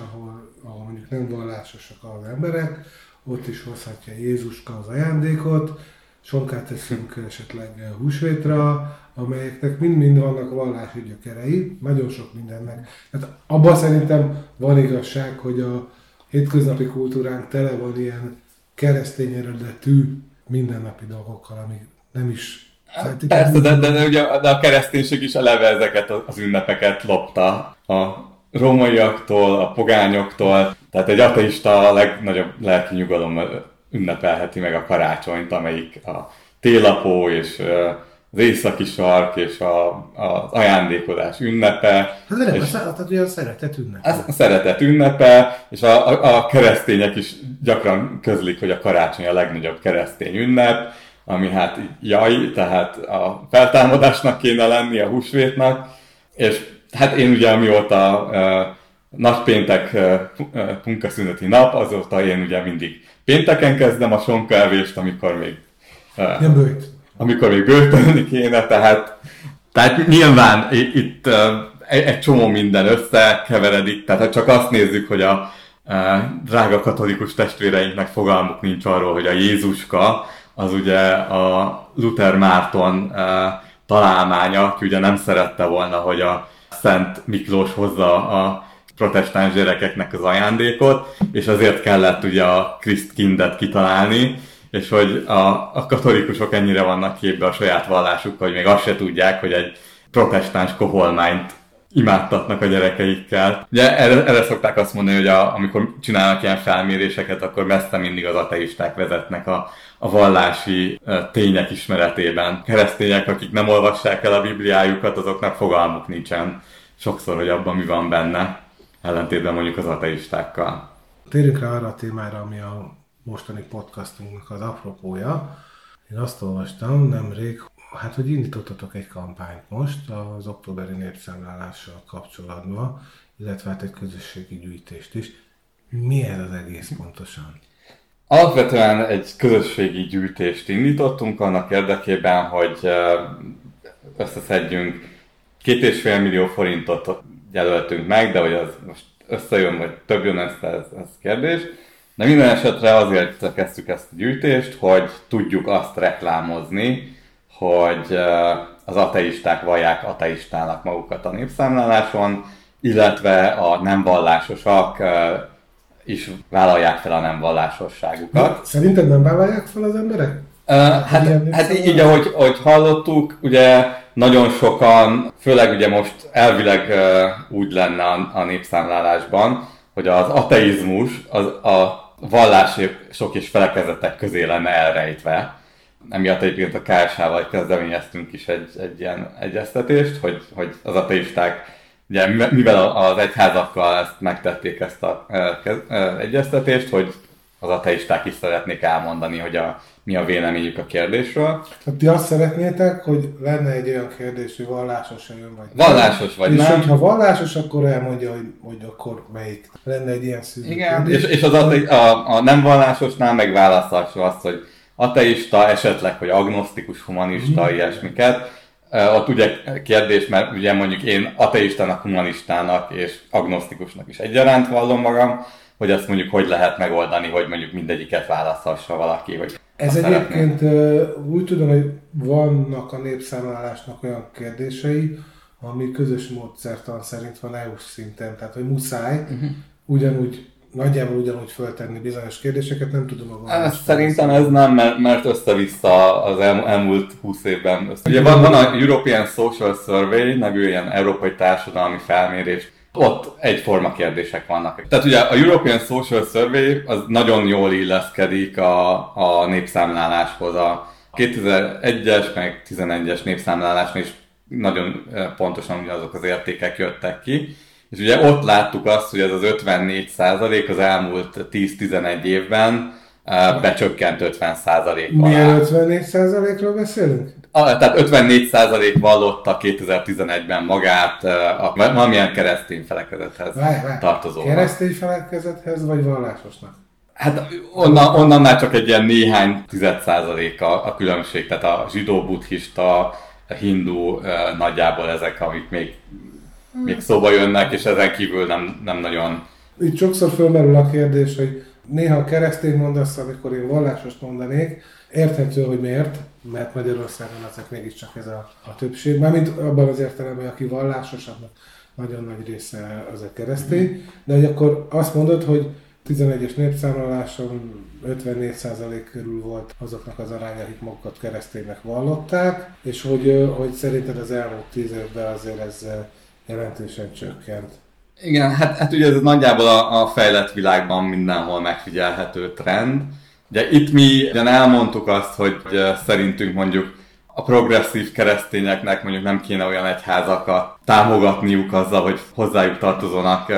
ahol mondjuk nem vallásosak az emberek, ott is hozhatja Jézuska az ajándékot, sonkát teszünk esetleg húsvétra, amelyeknek mind-mind vannak vallási gyökerei, nagyon sok mindennek. Tehát abban szerintem van igazság, hogy a hétköznapi kultúránk tele van ilyen keresztény eredetű mindennapi dolgokkal, ami nem is... Hát, persze, de ugye a kereszténység is eleve ezeket az ünnepeket lopta a rómaiaktól, a pogányoktól, tehát egy ateista a legnagyobb lelki nyugalommal ünnepelheti meg a karácsonyt, amelyik a télapó és az északi sark és az ajándékozás ünnepe. Hát nem, tehát olyan szeretet ünnepe. A szeretet ünnepe, és a keresztények is gyakran közlik, hogy a karácsony a legnagyobb keresztény ünnep, ami hát jaj, tehát a feltámadásnak kéne lenni, a húsvétnak, és hát én ugye amióta nagypéntek munkaszüneti nap, azóta én ugye mindig pénteken kezdem a sonkaevést, amikor még börtönni kéne, tehát nyilván itt egy csomó minden összekeveredik, tehát ha csak azt nézzük, hogy a drága katolikus testvéreinknek fogalmuk nincs arról, hogy a Jézuska az ugye a Luther Márton találmánya, aki ugye nem szerette volna, hogy a Szent Miklós hozza a protestáns gyerekeknek az ajándékot, és azért kellett ugye a Christkindet kitalálni, és hogy a katolikusok ennyire vannak képbe a saját vallásukkal, hogy még azt se tudják, hogy egy protestáns koholmányt imádtatnak a gyerekeikkel. Ugye erre szokták azt mondani, hogy amikor csinálnak ilyen felméréseket, akkor messze mindig az ateisták vezetnek a vallási tények ismeretében. Keresztények, akik nem olvassák el a Bibliájukat, azoknak fogalmuk nincsen sokszor, hogy abban mi van benne, ellentétben mondjuk az ateistákkal. Térjünk rá arra a témára, ami a mostani podcastunknak az apropója. Én azt olvastam nemrég, hogy indítottatok egy kampányt most az októberi népszámlálással kapcsolatban, illetve egy közösségi gyűjtést is. Mi ez az egész pontosan? Alapvetően egy közösségi gyűjtést indítottunk annak érdekében, hogy összeszedjünk 2,5 millió forintot jelöltünk meg, de hogy az most összejön, vagy több jön össze, ez kérdés. De minden esetre azért kezdtük ezt a gyűjtést, hogy tudjuk azt reklámozni, hogy az ateisták vallják ateistának magukat a népszámláláson, illetve a nem vallásosak is vállalják fel a nem vallásosságukat. Szerinted nem vállalják fel az emberek? Hát így, ahogy hallottuk, ugye nagyon sokan, főleg ugye most elvileg úgy lenne a népszámlálásban, hogy az ateizmus a vallások és felekezetek közé lenne elrejtve. Emiatt egyébként a KSH-val kezdeményeztünk is egy ilyen egyeztetést, hogy az ateisták, ugye, mivel az egyházakkal ezt megtették ezt az egyeztetést, hogy az ateisták is szeretnék elmondani, hogy mi a véleményük a kérdésről. Tehát ti azt szeretnétek, hogy lenne egy olyan kérdés, hogy vallásos-e jön, vagy nem. Vallásos vagy és nem. És hogyha vallásos, akkor elmondja, hogy akkor melyik. Lenne egy ilyen szűző kérdés. És az a nem vallásosnál megválaszolható azt, hogy ateista, esetleg, hogy agnosztikus, humanista, ilyesmiket. Ott ugye kérdés, mert ugye mondjuk én ateistának, humanistának és agnosztikusnak is egyaránt vallom magam, hogy azt mondjuk hogy lehet megoldani, hogy mondjuk mindegyiket választhassa valaki. Hogy ez egyébként úgy tudom, hogy vannak a népszámlálásnak olyan kérdései, ami közös módszertan szerint van EU-s szinten, tehát hogy muszáj nagyjából ugyanúgy föltenni bizonyos kérdéseket, nem tudom a választ. Szerintem ez nem, mert össze-vissza az elmúlt 20 évben. Ugye van a European Social Survey nevű ilyen európai társadalmi felmérés, ott egyforma kérdések vannak. Tehát ugye a European Social Survey az nagyon jól illeszkedik a népszámláláshoz. A 2001-es meg 2011-es népszámlálásnál is nagyon pontosan ugyanazok az értékek jöttek ki. És ugye ott láttuk azt, hogy ez az 54% az elmúlt 10-11 évben becsökkent 50%-ra. Milyen 54%-ról beszélünk? Tehát 54% vallotta 2011-ben magát valamilyen keresztény felekezethez tartozóan. Keresztény felekezethez vagy vallásosnak? Hát onnan már csak egy ilyen néhány 10% a különbség. Tehát a zsidó, buddhista, a hindu, nagyjából ezek, amik még szóba jönnek, és ezen kívül nem nagyon... Itt sokszor fölmerül a kérdés, hogy néha keresztény mondasz, amikor én vallásost mondanék, érthető, hogy miért, mert Magyarországon azért mégiscsak ez a többség. Mármint abban az értelemben, hogy aki vallásos, annak nagyon nagy része az a keresztény. De hogy akkor azt mondod, hogy 11-es népszámláláson 54% körül volt azoknak az aránya, akik magukat kereszténynek vallották, és hogy szerinted az elmúlt 10 évben azért ez jelentősen csökkent. Igen, hát ugye ez nagyjából a fejlett világban mindenhol megfigyelhető trend. Ugye itt mi ugyan elmondtuk azt, hogy szerintünk mondjuk a progresszív keresztényeknek mondjuk nem kéne olyan egyházakat támogatniuk azzal, hogy hozzájuk tartozónak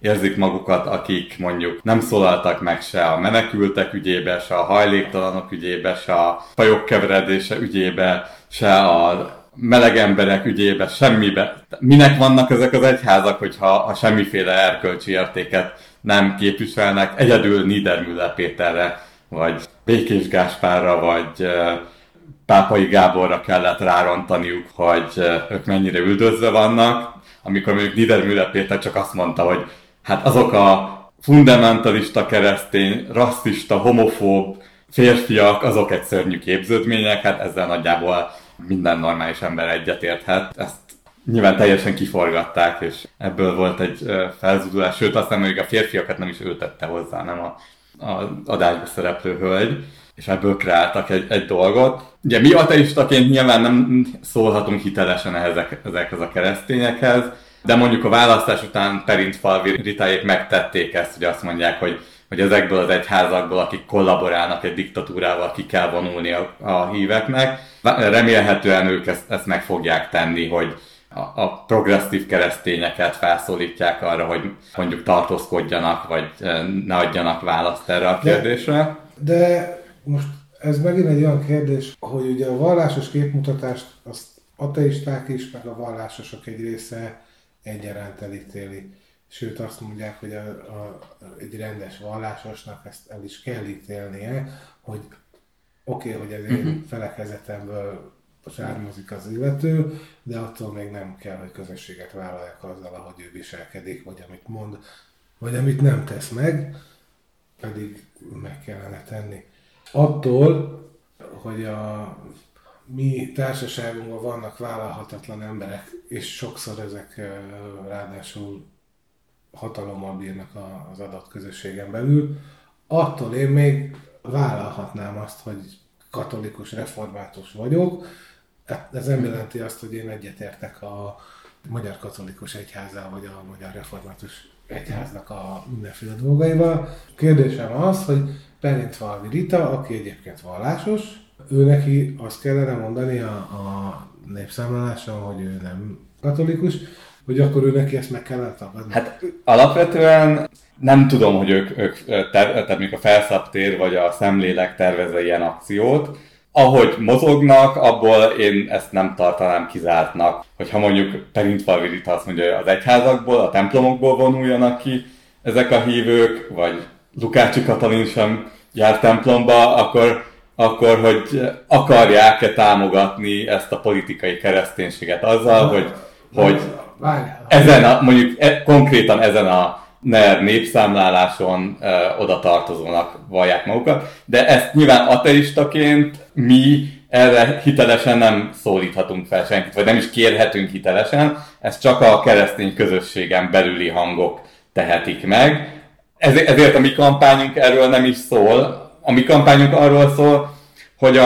érzik magukat, akik mondjuk nem szólaltak meg se a menekültek ügyébe, se a hajléktalanok ügyébe, se a fajok keveredése ügyébe, se a meleg emberek ügyébe, semmibe. Minek vannak ezek az egyházak, hogyha a semmiféle erkölcsi értéket nem képviselnek? Egyedül Niedermüller Péterre, vagy Békés Gáspárra, vagy Pápai Gáborra kellett rárontaniuk, hogy ők mennyire üldözve vannak, amikor mondjuk Niedermüller Péter csak azt mondta, hogy hát azok a fundamentalista keresztény, rasszista, homofób férfiak, azok egy szörnyű képződmények, hát ezzel nagyjából minden normális ember egyetérthet. Ezt nyilván teljesen kiforgatták, és ebből volt egy felzúdulás, sőt aztán mondjuk a férfiakat nem is ő tette hozzá, hanem az adásba szereplő hölgy, és ebből kreáltak egy dolgot. Ugye mi ateistaként nyilván nem szólhatunk hitelesen ezekhez a keresztényekhez, de mondjuk a választás után Perintfalvi Ritáék megtették ezt, hogy azt mondják, hogy ezekből az egyházakból, akik kollaborálnak egy diktatúrával, ki kell vonulni a híveknek. Remélhetően ők ezt meg fogják tenni, hogy a progresszív keresztényeket felszólítják arra, hogy mondjuk tartózkodjanak, vagy ne adjanak választ erre a kérdésre. De most ez megint egy olyan kérdés, hogy ugye a vallásos képmutatást azt ateisták is, meg a vallásosok egy része egyaránt elítéli. Sőt, azt mondják, hogy egy rendes vallásosnak ezt el is kell ítélnie, hogy oké, hogy ez egy felekezetemből származik az illető, de attól még nem kell, hogy közösséget vállalják azzal, ahogy ő viselkedik, vagy amit mond, vagy amit nem tesz meg, pedig meg kellene tenni. Attól, hogy a mi társaságunkban vannak vállalhatatlan emberek, és sokszor ezek ráadásul hatalommal bírnak az adott közösségen belül, attól én még vállalhatnám azt, hogy katolikus, református vagyok. Ez nem jelenti azt, hogy én egyetértek a Magyar Katolikus Egyházzal, vagy a Magyar Református Egyháznak a mindenféle dolgaival. Kérdésem az, hogy Perintfalvi Rita, aki egyébként vallásos, ő neki azt kellene mondani a népszámláláson, hogy ő nem katolikus, hogy akkor ő neki ezt meg kellene tagadni. Hát alapvetően nem tudom, hogy ők, tehát mondjuk a Felszabtér vagy a Szemlélek tervezze ilyen akciót. Ahogy mozognak, abból én ezt nem tartanám kizártnak. Hogyha mondjuk Perintfalvi Rita azt mondja, hogy az egyházakból, a templomokból vonuljanak ki ezek a hívők, vagy Lukács Katalin sem jár templomba, akkor hogy akarják-e támogatni ezt a politikai kereszténységet azzal, hogy ezen konkrétan ezen a népszámláláson oda tartozónak vallják magukat, de ezt nyilván ateistaként mi erre hitelesen nem szólíthatunk fel senkit, vagy nem is kérhetünk hitelesen, ez csak a keresztény közösségen belüli hangok tehetik meg. Ezért a mi kampányunk erről nem is szól. A mi kampányunk arról szól, hogy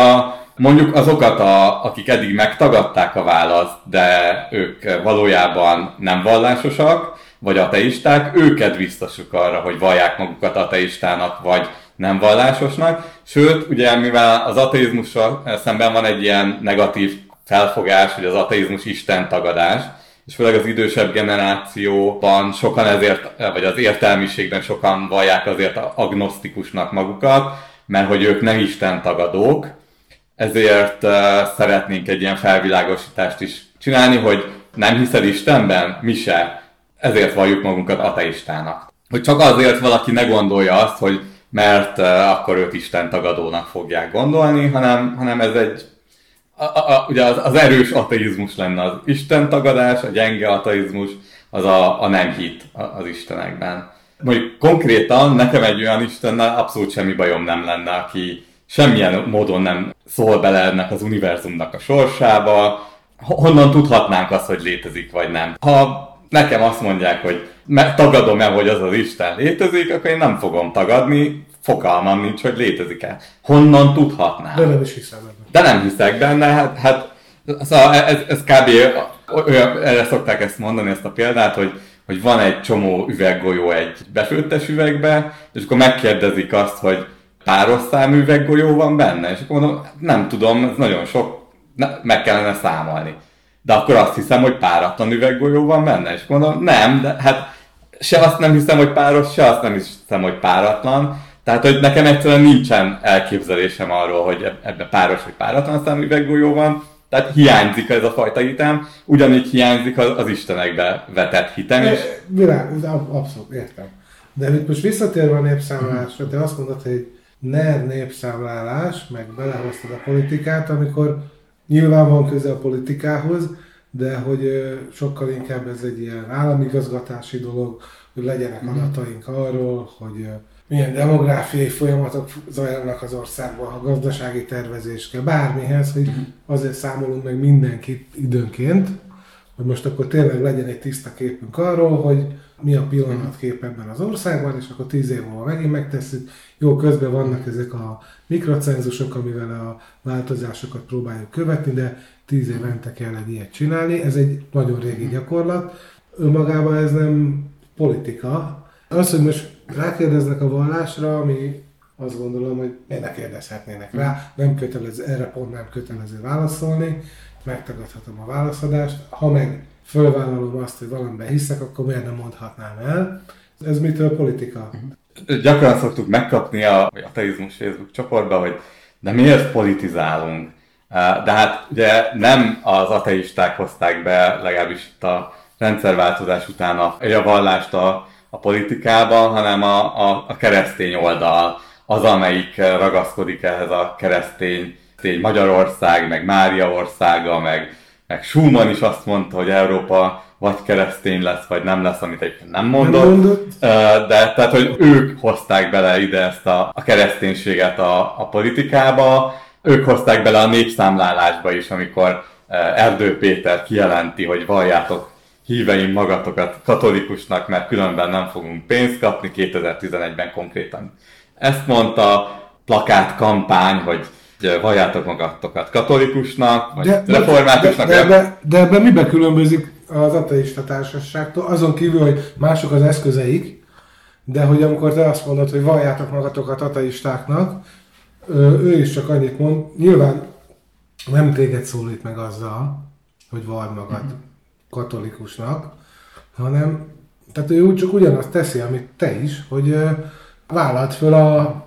mondjuk azokat, akik eddig megtagadták a választ, de ők valójában nem vallásosak, vagy ateisták, őket biztosuk arra, hogy vallják magukat ateistának, vagy nem vallásosnak. Sőt, ugye mivel az ateizmussal szemben van egy ilyen negatív felfogás, hogy az ateizmus istentagadás, és főleg az idősebb generációban sokan ezért, vagy az értelmiségben sokan vallják azért agnosztikusnak magukat, mert hogy ők nem istentagadók, ezért szeretnénk egy ilyen felvilágosítást is csinálni, hogy nem hiszel Istenben? Mi se. Ezért valljuk magunkat ateistának. Hogy csak azért valaki ne gondolja azt, hogy mert akkor őt istentagadónak fogják gondolni, hanem ez egy... ugye az erős ateizmus lenne az istentagadás, a gyenge ateizmus az a nem hit az istenekben. Mondjuk konkrétan nekem egy olyan istennel abszolút semmi bajom nem lenne, aki semmilyen módon nem szól bele ennek az univerzumnak a sorsába. Honnan tudhatnánk azt, hogy létezik vagy nem? Ha nekem azt mondják, hogy tagadom-e, hogy az az Isten létezik, akkor én nem fogom tagadni, fogalmam nincs, hogy létezik-e. Honnan tudhatnám? De nem is hiszem benne. De nem hiszek benne, hát szóval ez kb. Erre szokták ezt mondani, ezt a példát, hogy van egy csomó üveggolyó egy befőttes üvegbe, és akkor megkérdezik azt, hogy páros szám üveggolyó van benne, és akkor mondom, nem tudom, ez nagyon sok, meg kellene számolni. De akkor azt hiszem, hogy páratlan üveggolyó van benne, és mondom, nem, de hát se azt nem hiszem, hogy páros, se azt nem hiszem, hogy páratlan. Tehát, hogy nekem egyszerűen nincsen elképzelésem arról, hogy ebben páros vagy páratlan számú üveggolyó van, tehát hiányzik ez a fajta hitem, ugyanígy hiányzik az istenekbe vetett hitem is. Abszolút, értem. De most visszatérve a népszámlálásra, te azt mondod, hogy nem népszámlálás, meg belehoztad a politikát, amikor nyilván van köze a politikához, de hogy sokkal inkább ez egy ilyen államigazgatási dolog, hogy legyenek adataink arról, hogy milyen demográfiai folyamatok zajlanak az országban, a gazdasági tervezés kell, bármihez, hogy azért számolunk meg mindenkit időnként, hogy most akkor tényleg legyen egy tiszta képünk arról, hogy mi a pillanatkép ebben az országban, és akkor 10 év múlva megint megtesszük. Jó, közben vannak ezek a mikrocenzusok, amivel a változásokat próbáljuk követni, de 10 évente kell egy ilyet csinálni. Ez egy nagyon régi gyakorlat. önmagában ez nem politika. Az, hogy most rákérdeznek a vallásra, ami azt gondolom, hogy miért ne kérdezhetnének rá, nem kötelező, erre pont nem kötelező válaszolni, megtagadhatom a válaszadást, ha meg fölvállalom azt, hogy valamiben hiszek, akkor miért nem mondhatnám el. Ez mitől politika? Gyakran szoktuk megkapni a ateizmus Facebook csoportba, hogy de miért politizálunk? De hát ugye nem az ateisták hozták be, legalábbis itt a rendszerváltozás után a vallást a politikába, hanem a keresztény oldal az, amelyik ragaszkodik ehhez a keresztény. Magyarország, meg Mária országa, meg Schumann is azt mondta, hogy Európa vagy keresztény lesz, vagy nem lesz, amit egyébként nem mondott. De tehát, hogy ők hozták bele ide ezt a kereszténységet a politikába, ők hozták bele a népszámlálásba is, amikor Erdő Péter kijelenti, hogy valljátok híveim magatokat katolikusnak, mert különben nem fogunk pénzt kapni, 2011-ben konkrétan. Ezt mondta plakátkampány, hogy valljátok magatokat katolikusnak, vagy reformátusnak. De ebben miben különbözik az ateista társaságtól? Azon kívül, hogy mások az eszközeik, de hogy amikor te azt mondod, hogy valljátok magatokat ateistáknak, ő is csak annyit mond, nyilván nem téged szólít meg azzal, hogy vald magad katolikusnak, hanem tehát ő úgy csak ugyanazt teszi, amit te is, hogy vállalt föl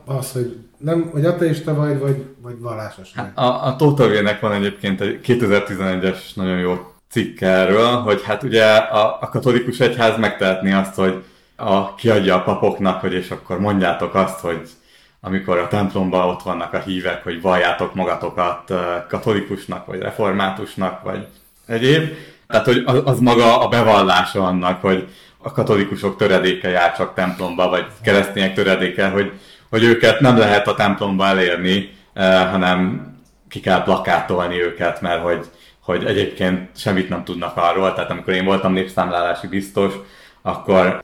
az, hogy nem, vagy ateista vagy vallásos. Hát a Tóthavének van egyébként egy 2011-es nagyon jó cikk erről, hogy hát ugye a katolikus egyház megtehetné azt, hogy kiadja a papoknak, hogy és akkor mondjátok azt, hogy amikor a templomban ott vannak a hívek, hogy valljátok magatokat katolikusnak, vagy reformátusnak, vagy egyéb. Tehát, hogy az maga a bevallása annak, hogy a katolikusok töredéke jár csak templomba, vagy keresztények töredéke, hogy őket nem lehet a templomba elérni, hanem ki kell plakátolni őket, mert hogy egyébként semmit nem tudnak arról. Tehát amikor én voltam népszámlálási biztos, akkor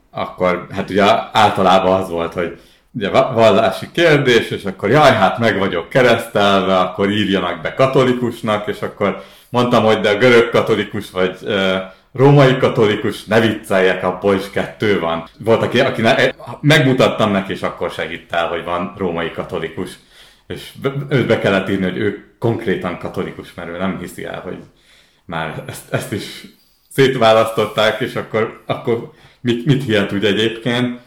hát ugye általában az volt, hogy ugye vallási kérdés, és akkor jaj, hát meg vagyok keresztelve, akkor írjanak be katolikusnak, és akkor mondtam, hogy de görög katolikus vagy római katolikus, ne vicceljek, abból is 2 van. Volt, aki megmutattam neki, és akkor se hitt el, hogy van római katolikus. És őt be kellett írni, hogy ő konkrétan katolikus, mert ő nem hiszi el, hogy már ezt is szétválasztották, és akkor mit hihet úgy egyébként.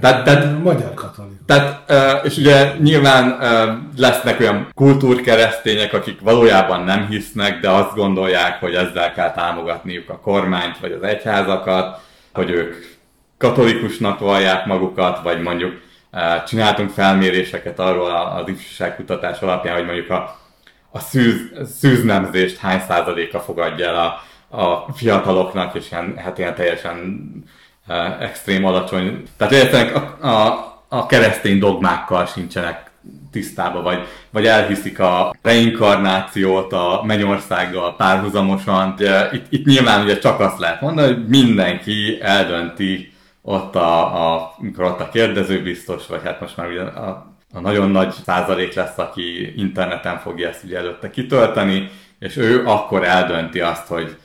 Tehát magyar katolikus. Tehát, és ugye nyilván lesznek olyan kultúrkeresztények, akik valójában nem hisznek, de azt gondolják, hogy ezzel kell támogatniuk a kormányt, vagy az egyházakat, hogy ők katolikusnak vallják magukat, vagy mondjuk csináltunk felméréseket arról az ifjúságkutatás alapján, hogy mondjuk a szűznemzést hány százaléka fogadja el a fiataloknak, és ilyen teljesen extrém alacsony. Tehát egyébként a keresztény dogmákkal sincsenek tisztában, vagy elhiszik a reinkarnációt a mennyországgal párhuzamosan. Itt nyilván ugye csak azt lehet mondani, hogy mindenki eldönti ott amikor ott a kérdező biztos, vagy hát most már ugye a nagyon nagy százalék lesz, aki interneten fogja ezt ugye előtte kitölteni, és ő akkor eldönti azt, hogy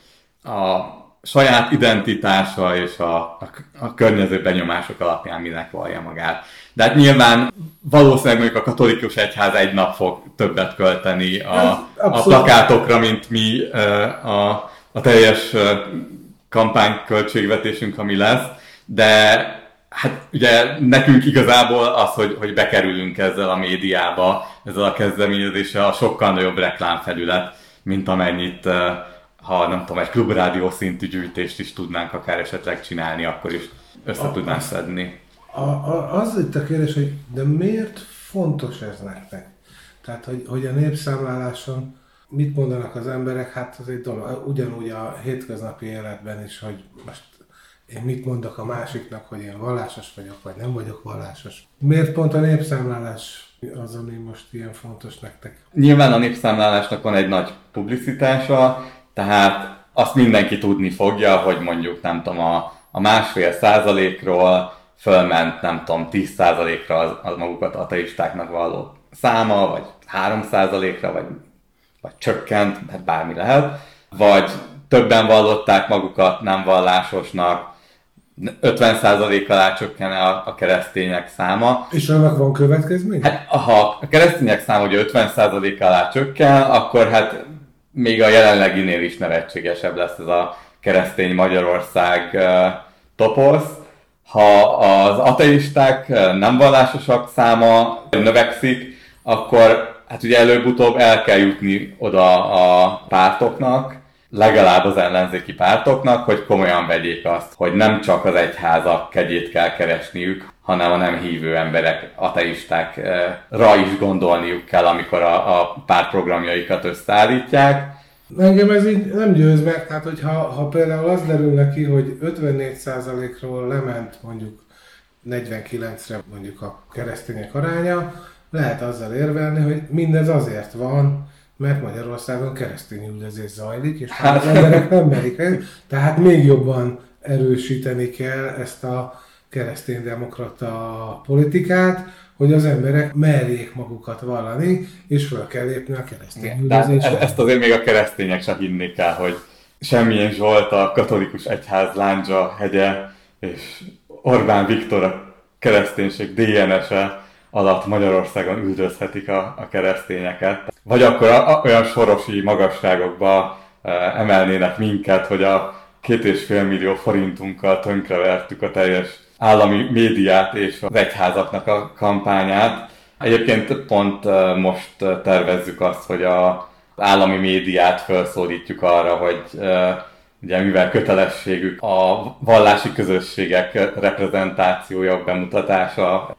a saját identitása és a környező benyomások alapján minek vallja magát. De hát nyilván valószínűleg mondjuk a katolikus egyház egy nap fog többet költeni a plakátokra, mint mi a teljes kampányköltségvetésünk, ami lesz. De hát ugye nekünk igazából az, hogy bekerülünk ezzel a médiába, ezzel a kezdeményezéssel, a sokkal nagyobb reklámfelület, mint amennyit ha nem tudom, egy klubrádió szintű gyűjtést is tudnánk akár esetleg csinálni, akkor is össze tudnánk szedni. Az itt a kérdés, hogy de miért fontos ez nektek? Tehát, hogy a népszámláláson mit mondanak az emberek, hát az egy dolog. Ugyanúgy a hétköznapi életben is, hogy most én mit mondok a másiknak, hogy én vallásos vagyok, vagy nem vagyok vallásos. Miért pont a népszámlálás az, ami most ilyen fontos nektek? Nyilván a népszámlálásnak van egy nagy publicitása, tehát azt mindenki tudni fogja, hogy mondjuk nem tudom, a 1,5%-ról fölment nem tudom, 10%-ra az magukat ateistáknak valló száma, vagy 3%-ra, vagy csökkent, hát bármi lehet, vagy többen vallották magukat nem vallásosnak, 50%-kal átcsökkene a keresztények száma. És annak van következmény? Hát ha a keresztények száma ugye 50%-kal átcsökken, akkor hát még a jelenleginél is nevetségesebb lesz ez a keresztény Magyarország toposz. Ha az ateisták, nem vallásosak száma növekszik, akkor hát ugye előbb-utóbb el kell jutni oda a pártoknak, legalább az ellenzéki pártoknak, hogy komolyan vegyék azt, hogy nem csak az egyházak kegyét kell keresniük, hanem a nem hívő emberek, ateistákra is gondolniuk kell, amikor a pártprogramjaikat összeállítják. Engem ez így nem győz meg, tehát hogyha például az derül neki, hogy 54%-ról lement mondjuk 49-re mondjuk a keresztények aránya, lehet azzal érvelni, hogy mindez azért van, mert Magyarországon keresztény üldözés zajlik, és az emberek nem merik el, tehát még jobban erősíteni kell ezt a kereszténydemokrata politikát, hogy az emberek merjék magukat vallani, és föl kell lépni a keresztény üldözésre. Ezt azért még a keresztények sem hinnék el, hogy Semjén Zsolt a katolikus egyház lándzsa hegye, és Orbán Viktor a kereszténység DNS-e alatt Magyarországon üldözhetik a keresztényeket. Vagy akkor olyan sorosi magasságokba emelnének minket, hogy a 2,5 millió forintunkkal tönkrevertük a teljes állami médiát és az egyházaknak a kampányát. Egyébként pont most tervezzük azt, hogy az állami médiát felszólítjuk arra, hogy ugye mivel kötelességük a vallási közösségek reprezentációja, bemutatása a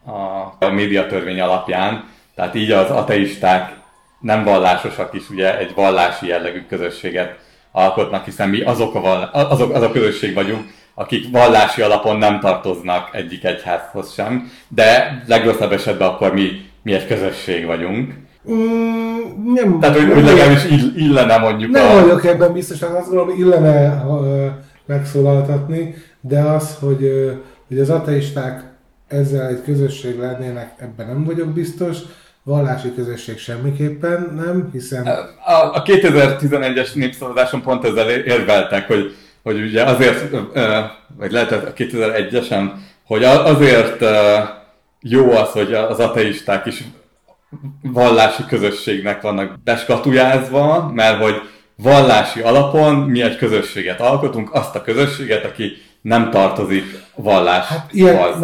médiatörvény alapján, tehát így az ateisták, nem vallásosak is ugye egy vallási jellegű közösséget alkotnak, hiszen mi az a közösség vagyunk, akik vallási alapon nem tartoznak egyik egyházhoz sem, de legrosszabb esetben akkor mi egy közösség vagyunk. Nem, tehát hogy legalábbis illene mondjuk nem a... Nem vagyok ebben biztos, hát azt gondolom illene megszólaltatni, de az, hogy az ateisták ezzel egy közösség lennének, ebben nem vagyok biztos. Vallási közösség semmiképpen nem, hiszen... A 2011-es népszavazáson pont ezzel érveltek, hogy ugye azért, vagy lehetett a 2001-esen, hogy azért jó az, hogy az ateisták is vallási közösségnek vannak beskatujázva, mert hogy vallási alapon mi egy közösséget alkotunk, azt a közösséget, aki nem tartozik valláshoz.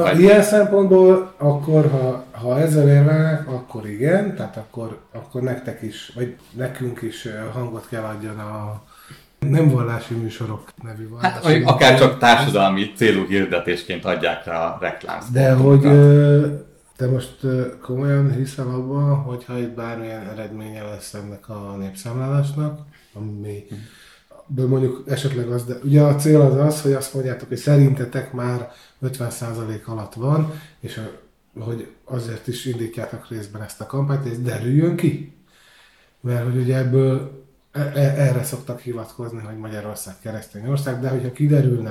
Hát ilyen szempontból akkor, ha ezzel érvelnek, akkor igen, tehát akkor nektek is, vagy nekünk is hangot kell adjon a nem vallási műsorok nevű vallási. Hát műsorok. Akár csak társadalmi célú hirdetésként adják rá a reklámszpontokat. De hogy te most komolyan hiszel abban, hogyha itt bármilyen eredménye lesz ennek a népszámlálásnak, ami... De mondjuk esetleg az, de ugye a cél az az, hogy azt mondjátok, hogy szerintetek már 50% alatt van, és hogy azért is indítjátok részben ezt a kampányt, és derüljön ki. Mert hogy ugye ebből erre szoktak hivatkozni, hogy Magyarország keresztény ország, de hogyha kiderülne,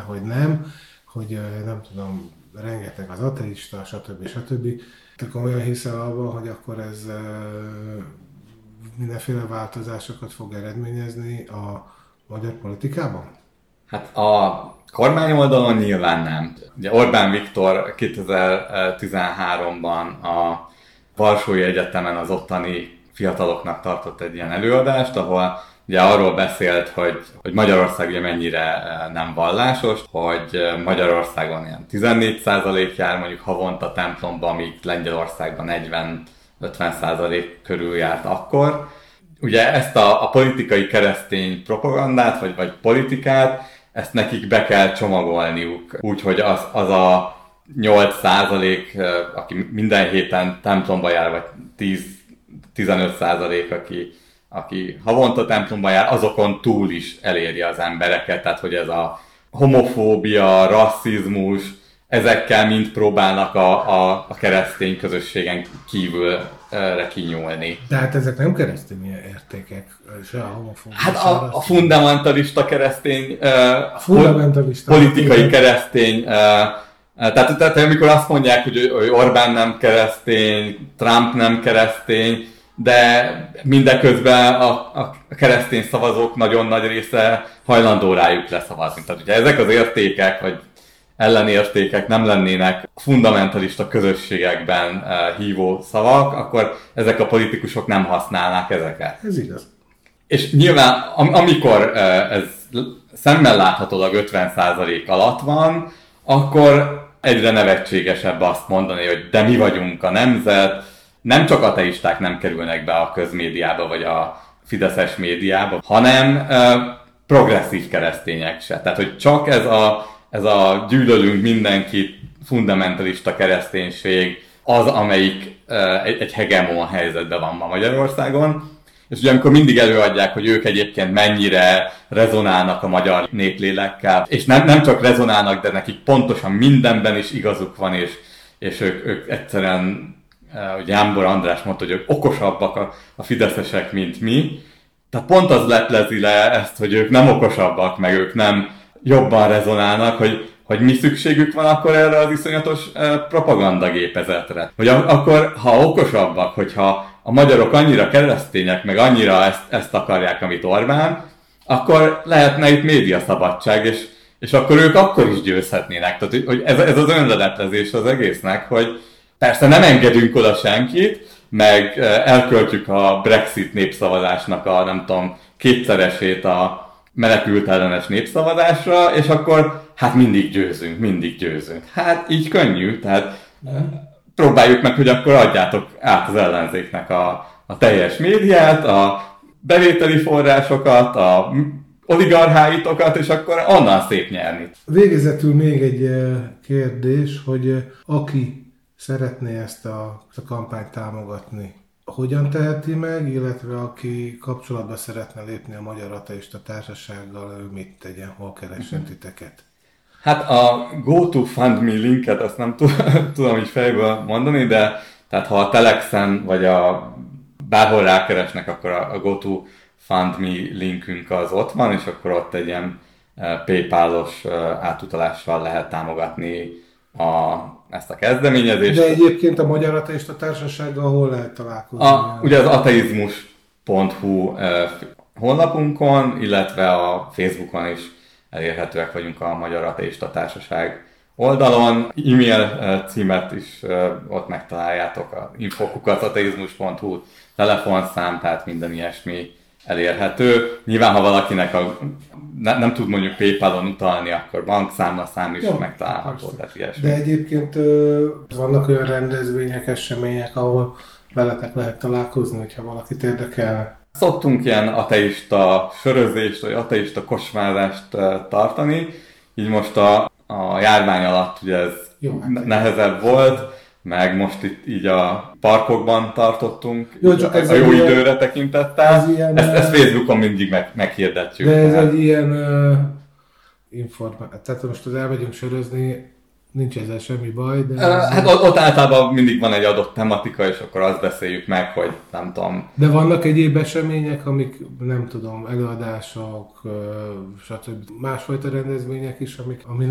hogy nem tudom, rengeteg az ateista, stb. Akkor olyan hiszel abban, hogy akkor ez mindenféle változásokat fog eredményezni a magyar politikában? Hát a kormány oldalon nyilván nem. Ugye Orbán Viktor 2013-ban a Varsói Egyetemen az ottani fiataloknak tartott egy ilyen előadást, ahol ugye arról beszélt, hogy Magyarország ugye mennyire nem vallásos, hogy Magyarországon ilyen 14% jár mondjuk havonta templomba, míg Lengyelországban 40-50% körül járt akkor. Ugye ezt a politikai keresztény propagandát, vagy politikát, ezt nekik be kell csomagolniuk. Úgyhogy az a 8%, aki minden héten templomba jár, vagy 10-15%, aki havonta templomba jár, azokon túl is eléri az embereket. Tehát, hogy ez a homofóbia, rasszizmus, ezekkel mind próbálnak a keresztény közösségen kívül kinyúlni. De hát ezek nem keresztény értékek, se a homofóbia. Hát a fundamentalista keresztény, politikai keresztény, tehát amikor azt mondják, hogy Orbán nem keresztény, Trump nem keresztény, de mindeközben a keresztény szavazók nagyon nagy része hajlandó rájuk leszavazni. Tehát ugye ezek az értékek, vagy ellenértékek nem lennének fundamentalista közösségekben hívó szavak, akkor ezek a politikusok nem használnák ezeket. Ez igaz. És nyilván, amikor ez szemmel láthatólag 50% alatt van, akkor egyre nevetségesebb azt mondani, hogy de mi vagyunk a nemzet, nem csak ateisták nem kerülnek be a közmédiába, vagy a fideszes médiába, hanem progresszív keresztények se. Tehát, hogy csak ez a gyűlölünk mindenkit fundamentalista kereszténység az, amelyik egy hegemon helyzetben van ma Magyarországon. És ugye amikor mindig előadják, hogy ők egyébként mennyire rezonálnak a magyar néplélekkel, és nem csak rezonálnak, de nekik pontosan mindenben is igazuk van, és ők egyszerűen, ugye Ámbor András mondta, hogy ők okosabbak a fideszesek, mint mi. Tehát pont az leplezi le ezt, hogy ők nem okosabbak, meg ők nem jobban rezonálnak, hogy mi szükségük van akkor erre az iszonyatos propagandagépezetre. Hogy akkor, ha okosabbak, hogyha a magyarok annyira keresztények, meg annyira ezt akarják, amit Orbán, akkor lehetne itt médiaszabadság, és akkor ők akkor is győzhetnének. Tehát, hogy ez az önledetlezés az egésznek, hogy persze nem engedünk oda senkit, meg elköltjük a Brexit népszavazásnak a, nem tudom, kétszeresét a menekültellenes népszavazásra, és akkor hát mindig győzünk. Hát így könnyű, tehát próbáljuk meg, hogy akkor adjátok át az ellenzéknek a teljes médiát, a bevételi forrásokat, a oligarcháitokat, és akkor onnan szép nyerni. Végezetül még egy kérdés, hogy aki szeretné ezt a kampányt támogatni, hogyan teheti meg, illetve aki kapcsolatba szeretne lépni a Magyar Ateista Társasággal, mit tegyen, hol keressen titeket? Hát a GoToFundMe linket azt nem tudom így fejből mondani, de tehát ha a Telexen vagy bárhol rákeresnek, akkor a GoToFundMe linkünk az ott van, és akkor ott egy ilyen PayPal-os átutalással lehet támogatni ezt a kezdeményezést. De egyébként a Magyar Ateista Társasággal hol lehet találkozni? Ugye az ateizmus.hu honlapunkon, illetve a Facebookon is elérhetőek vagyunk a Magyar Ateista Társaság oldalon. E-mail címet is ott megtaláljátok, a info@ateizmus.hu, telefonszám, tehát minden ilyesmi elérhető. Nyilván, ha valakinek nem tud mondjuk PayPal-on utalni, akkor bankszámlaszám is megtalálható. Tehát ilyesmi. De egyébként vannak olyan rendezvények, események, ahol veletek lehet találkozni, hogyha valakit érdekel. Szoktunk ilyen ateista sörözést, vagy ateista kocsmázást tartani, így most a járvány alatt ugye ez nehezebb volt, meg most itt így a parkokban tartottunk, jó, csak ez a jó ilyen, időre tekintettel. Ezt Facebookon mindig meghirdetjük. De ez egy ilyen információ. Tehát most az elmegyünk sörözni, nincs ezzel semmi baj, de... Hát ott általában mindig van egy adott tematika, és akkor azt beszéljük meg, hogy nem tudom... De vannak egyéb események, amik, nem tudom, előadások, stb. Másfajta rendezvények is, ami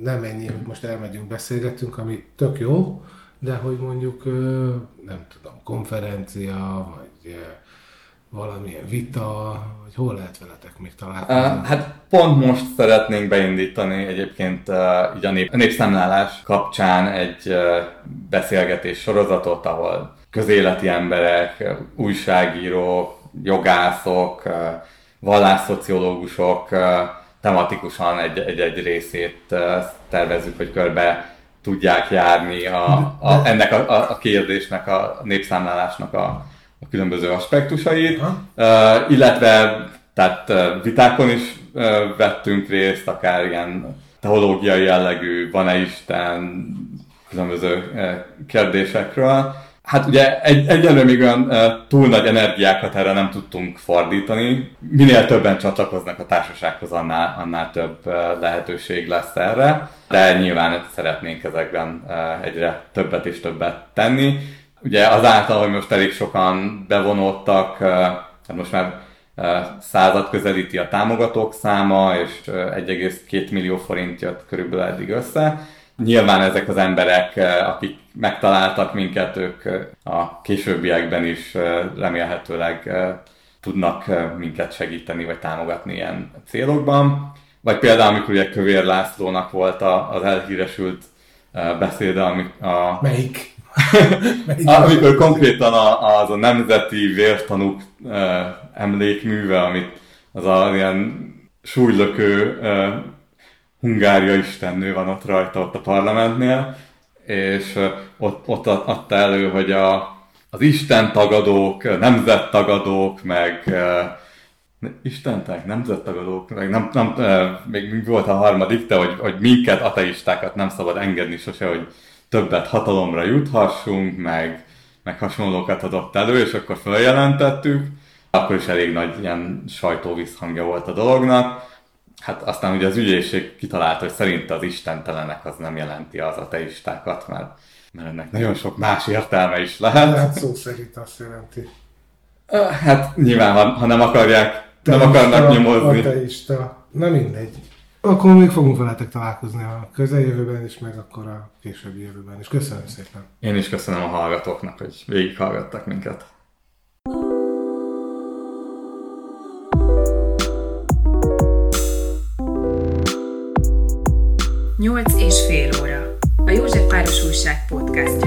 nem ennyi, hogy most elmegyünk, beszélgetünk, ami tök jó, de hogy mondjuk, nem tudom, konferencia, vagy... valamilyen vita, hogy hol lehet veletek még találkozni? Hát pont most szeretnénk beindítani egyébként így a népszámlálás kapcsán egy beszélgetés sorozatot, ahol közéleti emberek, újságírók, jogászok, vallásszociológusok tematikusan egy-egy részét tervezzük, hogy körbe tudják járni ennek a kérdésnek, a népszámlálásnak a különböző aspektusait, illetve tehát vitákon is vettünk részt, akár ilyen teológiai jellegű, van-e Isten, különböző kérdésekről. Hát ugye egyelőre még olyan túl nagy energiákat erre nem tudtunk fordítani. Minél többen csatlakoznak a társasághoz, annál több lehetőség lesz erre, de nyilván szeretnénk ezekben egyre többet és többet tenni. Ugye azáltal, hogy most elég sokan bevonódtak, most már 100-at közelíti a támogatók száma, és 1,2 millió forint jött körülbelül eddig össze, Nyilván ezek az emberek, akik megtaláltak minket, ők a későbbiekben is remélhetőleg tudnak minket segíteni vagy támogatni ilyen célokban. Vagy például, amikor ugye Kövér Lászlónak volt az elhíresült beszéde, Melyik? Amikor konkrétan az a nemzeti vértanúk emlékműve, amit az a ilyen súlylökő Hungária istennő van ott rajta, ott a parlamentnél, és ott adta elő, hogy az istentagadók, nemzettagadók, meg istentek, nemzettagadók, meg nem még volt a harmadik, de hogy minket, ateistákat nem szabad engedni sose, hogy többet hatalomra juthassunk, meg hasonlókat adott elő, és akkor feljelentettük. Akkor is elég nagy ilyen sajtóvisszhangja volt a dolognak. Hát aztán ugye az ügyészség kitalálta, hogy szerint az istentelenek az nem jelenti az ateistákat, mert ennek nagyon sok más értelme is lehet. Hát szó szerint azt jelenti. Hát nyilván, ha nem akarják, nem akarnak nyomozni. Ateista. Na mindegy. Akkor még fogunk veletek találkozni a közeljövőben is, meg akkor a későbbi jövőben is. Köszönöm szépen. Én is köszönöm a hallgatóknak, hogy végighallgattak minket. Nyolc és fél óra. A József Páros Újság podcastja.